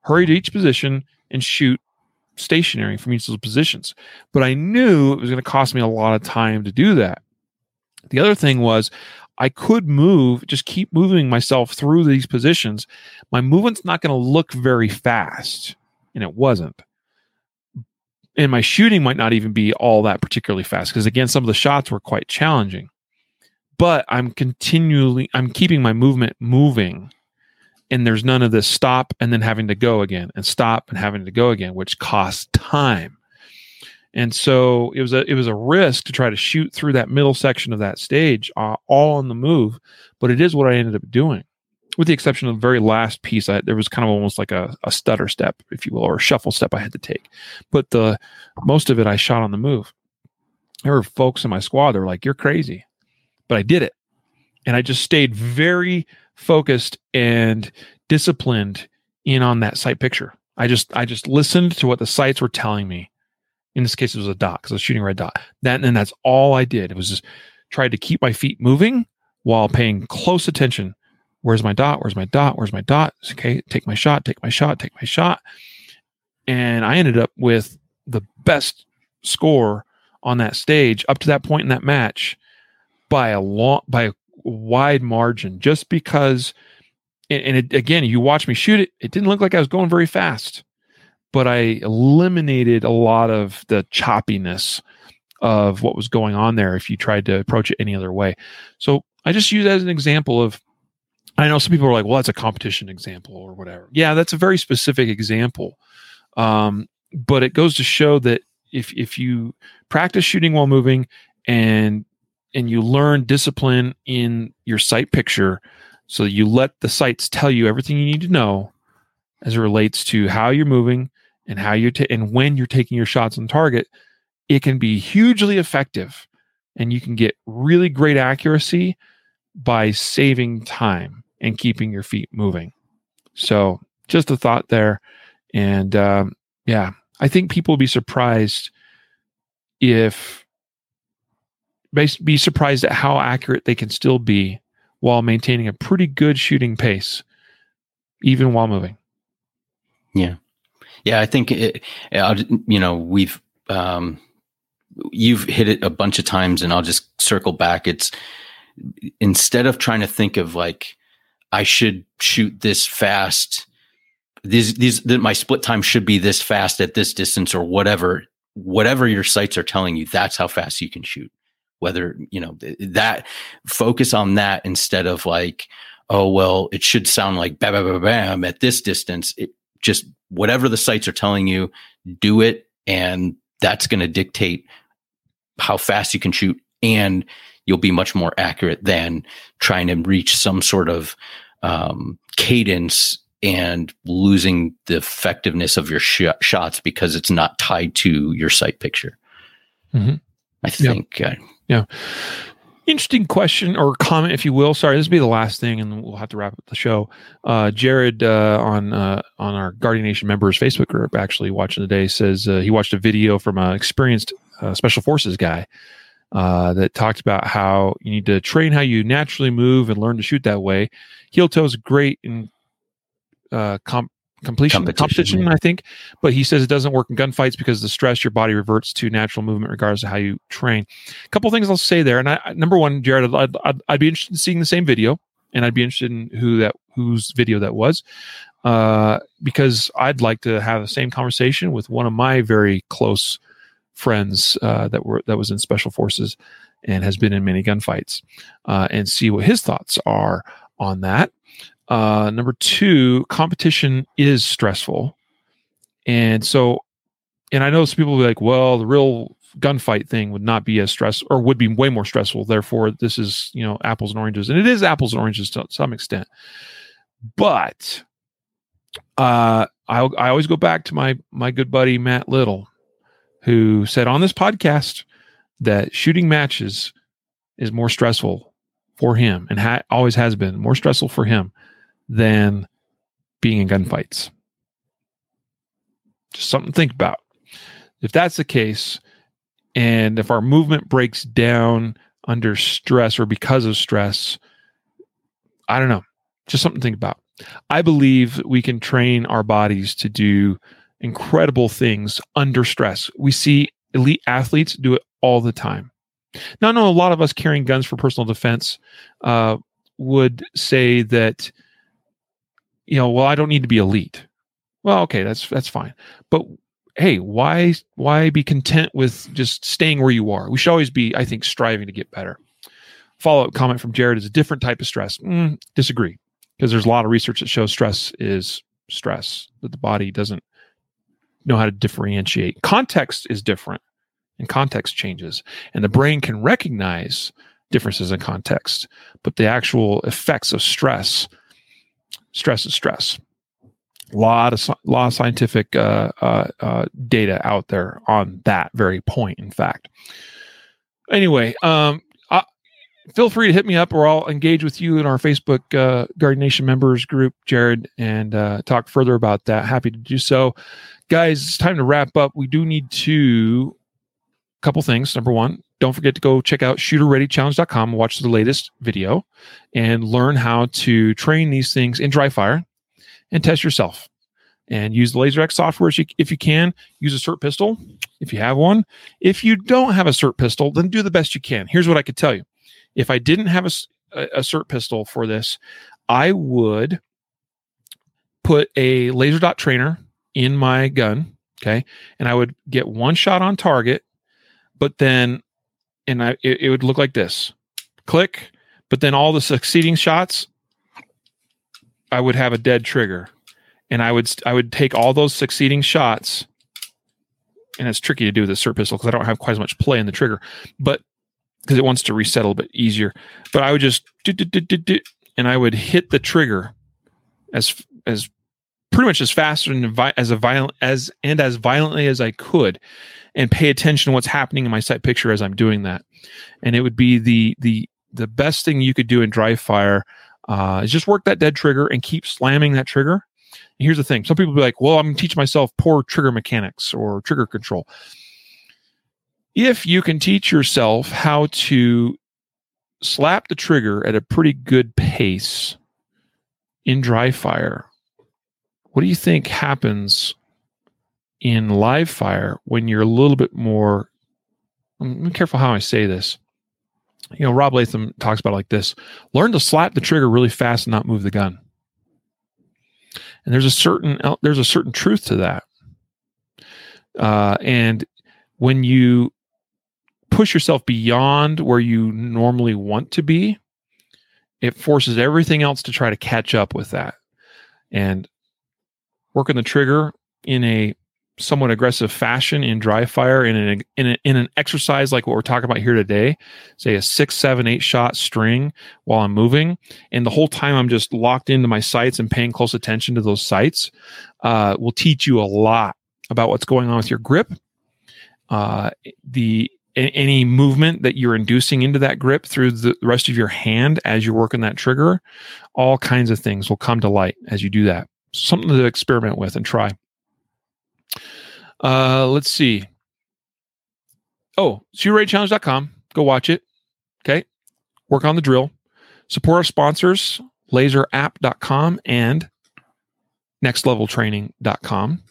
hurry to each position and shoot stationary from each of those positions. But I knew it was going to cost me a lot of time to do that. The other thing was I could move, just keep moving myself through these positions. My movement's not going to look very fast, and it wasn't. And my shooting might not even be all that particularly fast because, again, some of the shots were quite challenging. But I'm keeping my movement moving. And there's none of this stop and then having to go again and stop and having to go again, which costs time. And so it was a risk to try to shoot through that middle section of that stage all on the move, but it is what I ended up doing. with the exception of the very last piece, there was kind of almost like a stutter step, if you will, or a shuffle step I had to take. But the most of it I shot on the move. There were folks in my squad that were like, "You're crazy," but I did it, and I just stayed very focused and disciplined in on that sight picture. I just listened to what the sights were telling me. In this case, it was a dot because I was shooting a red dot. And that's all I did. It was just tried to keep my feet moving while paying close attention. Where's my dot? Where's my dot? Where's my dot? Okay, take my shot, take my shot, take my shot. And I ended up with the best score on that stage up to that point in that match by a wide margin, just because. And it, again, you watch me shoot it, it didn't look like I was going very fast, but I eliminated a lot of the choppiness of what was going on there if you tried to approach it any other way. So I just use that as an example of, I know some people are like, well, that's a competition example or whatever. Yeah, that's a very specific example. But it goes to show that if you practice shooting while moving and you learn discipline in your sight picture, so you let the sights tell you everything you need to know as it relates to how you're moving and how you're and when you're taking your shots on target, it can be hugely effective, and you can get really great accuracy by saving time and keeping your feet moving. So just a thought there. And yeah, I think people will be surprised at how accurate they can still be while maintaining a pretty good shooting pace, even while moving. Yeah. Yeah. I think, you've hit it a bunch of times, and I'll just circle back. It's instead of trying to think of like, I should shoot this fast, my split time should be this fast at this distance or whatever your sights are telling you, that's how fast you can shoot. Whether, that focus on that instead of like, oh, well, it should sound like bam, bam, bam, bam at this distance. It just whatever the sights are telling you, do it. And that's going to dictate how fast you can shoot. And you'll be much more accurate than trying to reach some sort of cadence and losing the effectiveness of your shots because it's not tied to your sight picture. Mm-hmm. I think. Yep. Yeah. Interesting question or comment, if you will. Sorry, this will be the last thing, and we'll have to wrap up the show. Jared on our Guardian Nation members Facebook group, actually watching today, says he watched a video from an experienced Special Forces guy that talked about how you need to train how you naturally move and learn to shoot that way. Heel toe is great in competition, yeah. I think, but he says it doesn't work in gunfights because of the stress. Your body reverts to natural movement regardless of how you train. A couple things I'll say there, and number one, Jared, I'd be interested in seeing the same video, and I'd be interested in whose video that was, because I'd like to have the same conversation with one of my very close friends that was in Special Forces and has been in many gunfights, and see what his thoughts are on that. Number two, competition is stressful. And I know some people will be like, well, the real gunfight thing would not be as stressful or would be way more stressful. Therefore, this is, apples and oranges. And it is apples and oranges to some extent. But I always go back to my good buddy, Matt Little, who said on this podcast that shooting matches is more stressful for him, and always has been more stressful for him than being in gunfights. Just something to think about. If that's the case, and if our movement breaks down under stress or because of stress, I don't know, just something to think about. I believe we can train our bodies to do incredible things under stress. We see elite athletes do it all the time. Now, I know a lot of us carrying guns for personal defense would say that, well, I don't need to be elite. Well, okay, that's fine. But hey, why be content with just staying where you are? We should always be, I think, striving to get better. Follow-up comment from Jared is a different type of stress. Disagree, because there's a lot of research that shows stress is stress, that the body doesn't know how to differentiate. Context is different. And context changes, and the brain can recognize differences in context, but the actual effects of stress stress is stress. A lot of scientific data out there on that very point, in fact. Anyway, feel free to hit me up, or I'll engage with you in our Facebook Guardian Nation members group, Jared, and talk further about that. Happy to do so. Guys, it's time to wrap up. We do need to... couple things. Number one, don't forget to go check out shooterreadychallenge.com, watch the latest video, and learn how to train these things in dry fire and test yourself. And use the LaserX software if you can. Use a SIRT pistol if you have one. If you don't have a SIRT pistol, then do the best you can. Here's what I could tell you. If I didn't have a SIRT pistol for this, I would put a laser dot trainer in my gun, okay? And I would get one shot on target, but then, and it would look like this. Click, but then all the succeeding shots, I would have a dead trigger. And I would take all those succeeding shots, and it's tricky to do with the SIRT pistol because I don't have quite as much play in the trigger, but because it wants to reset a little bit easier. But I would just do, and I would hit the trigger as pretty much as fast and as violently as I could, and pay attention to what's happening in my sight picture as I'm doing that. And it would be the best thing you could do in dry fire is just work that dead trigger and keep slamming that trigger. And here's the thing. Some people be like, well, I'm teaching myself poor trigger mechanics or trigger control. If you can teach yourself how to slap the trigger at a pretty good pace in dry fire, what do you think happens in live fire when you're a little bit more, I'm careful how I say this. You know, Rob Latham talks about it like this: learn to slap the trigger really fast and not move the gun. And there's a certain truth to that. And when you push yourself beyond where you normally want to be, it forces everything else to try to catch up with that. And working the trigger in a somewhat aggressive fashion in dry fire in an exercise like what we're talking about here today, say a 6, 7, 8 shot string while I'm moving, and the whole time I'm just locked into my sights and paying close attention to those sights, will teach you a lot about what's going on with your grip, any movement that you're inducing into that grip through the rest of your hand as you're working that trigger. All kinds of things will come to light as you do that. Something to experiment with and try. Let's see. Oh, shooterreadychallenge.com. Go watch it. Okay. Work on the drill. Support our sponsors, laserapp.com and nextleveltraining.com.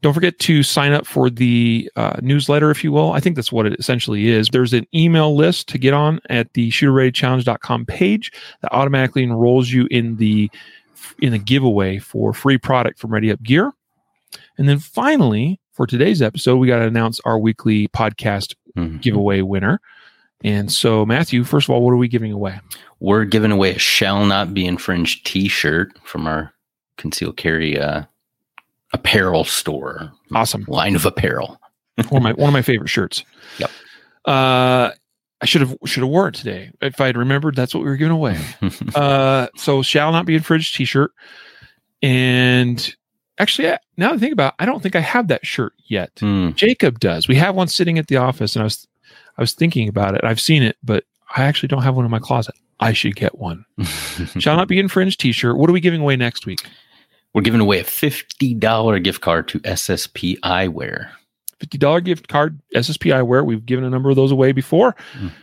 Don't forget to sign up for the newsletter, if you will. I think that's what it essentially is. There's an email list to get on at the shooterreadychallenge.com page that automatically enrolls you in a giveaway for free product from ReadyUp Gear. And then finally, for today's episode, we got to announce our weekly podcast giveaway winner. And so, Matthew, first of all, what are we giving away? We're giving away a Shall Not Be Infringed t-shirt from our Concealed Carry apparel store. Awesome. Line of apparel. one of my favorite shirts. Yep. I should have wore it today. If I'd remembered, that's what we were giving away. So Shall Not Be Infringed t-shirt. And actually, now that I think about it, I don't think I have that shirt yet. Jacob does. We have one sitting at the office, and I was thinking about it. I've seen it, but I actually don't have one in my closet. I should get one. Shall Not Be Infringed t-shirt. What are we giving away next week? We're giving away a $50 gift card to SSP Eyewear. $50 gift card, SSP Eyewear. We've given a number of those away before.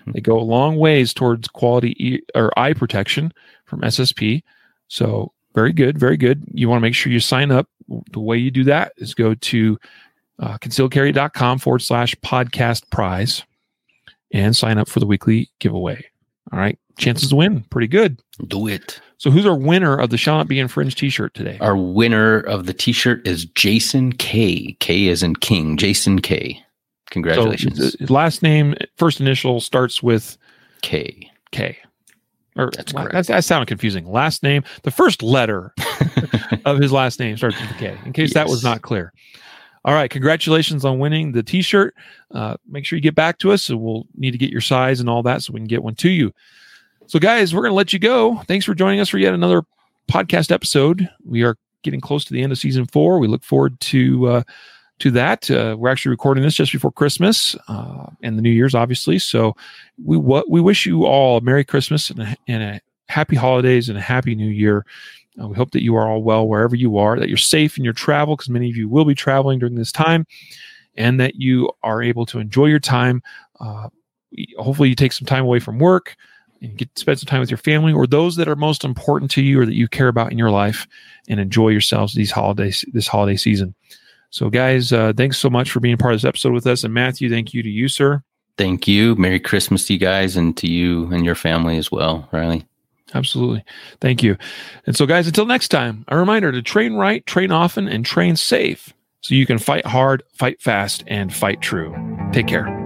They go a long ways towards quality or eye protection from SSP. So very good, very good. You want to make sure you sign up. The way you do that is go to ConcealedCarry.com/podcast prize and sign up for the weekly giveaway. All right. Chances to win. Pretty good. Do it. So who's our winner of the Shall Not Be Infringed t-shirt today? Our winner of the t-shirt is Jason K. K as in King. Jason K. Congratulations. So last name, first initial starts with K. K. Or, that's correct. That sounded confusing. Last name, the first letter of his last name starts with K, in case that was not clear. All right. Congratulations on winning the t-shirt. Make sure you get back to us, and we'll need to get your size and all that so we can get one to you. So, guys, we're going to let you go. Thanks for joining us for yet another podcast episode. We are getting close to the end of season 4. We look forward to that. We're actually recording this just before Christmas and the New Year's, obviously. So we wish you all a Merry Christmas and a Happy Holidays and a Happy New Year. We hope that you are all well wherever you are, that you're safe in your travel, because many of you will be traveling during this time, and that you are able to enjoy your time. Hopefully you take some time away from work and spend some time with your family or those that are most important to you or that you care about in your life, and enjoy yourselves this holiday season. So guys, thanks so much for being part of this episode with us. And Matthew, thank you to you, sir. Thank you. Merry Christmas to you guys, and to you and your family as well, Riley. Absolutely. Thank you. And so guys, until next time, a reminder to train right, train often, and train safe so you can fight hard, fight fast, and fight true. Take care.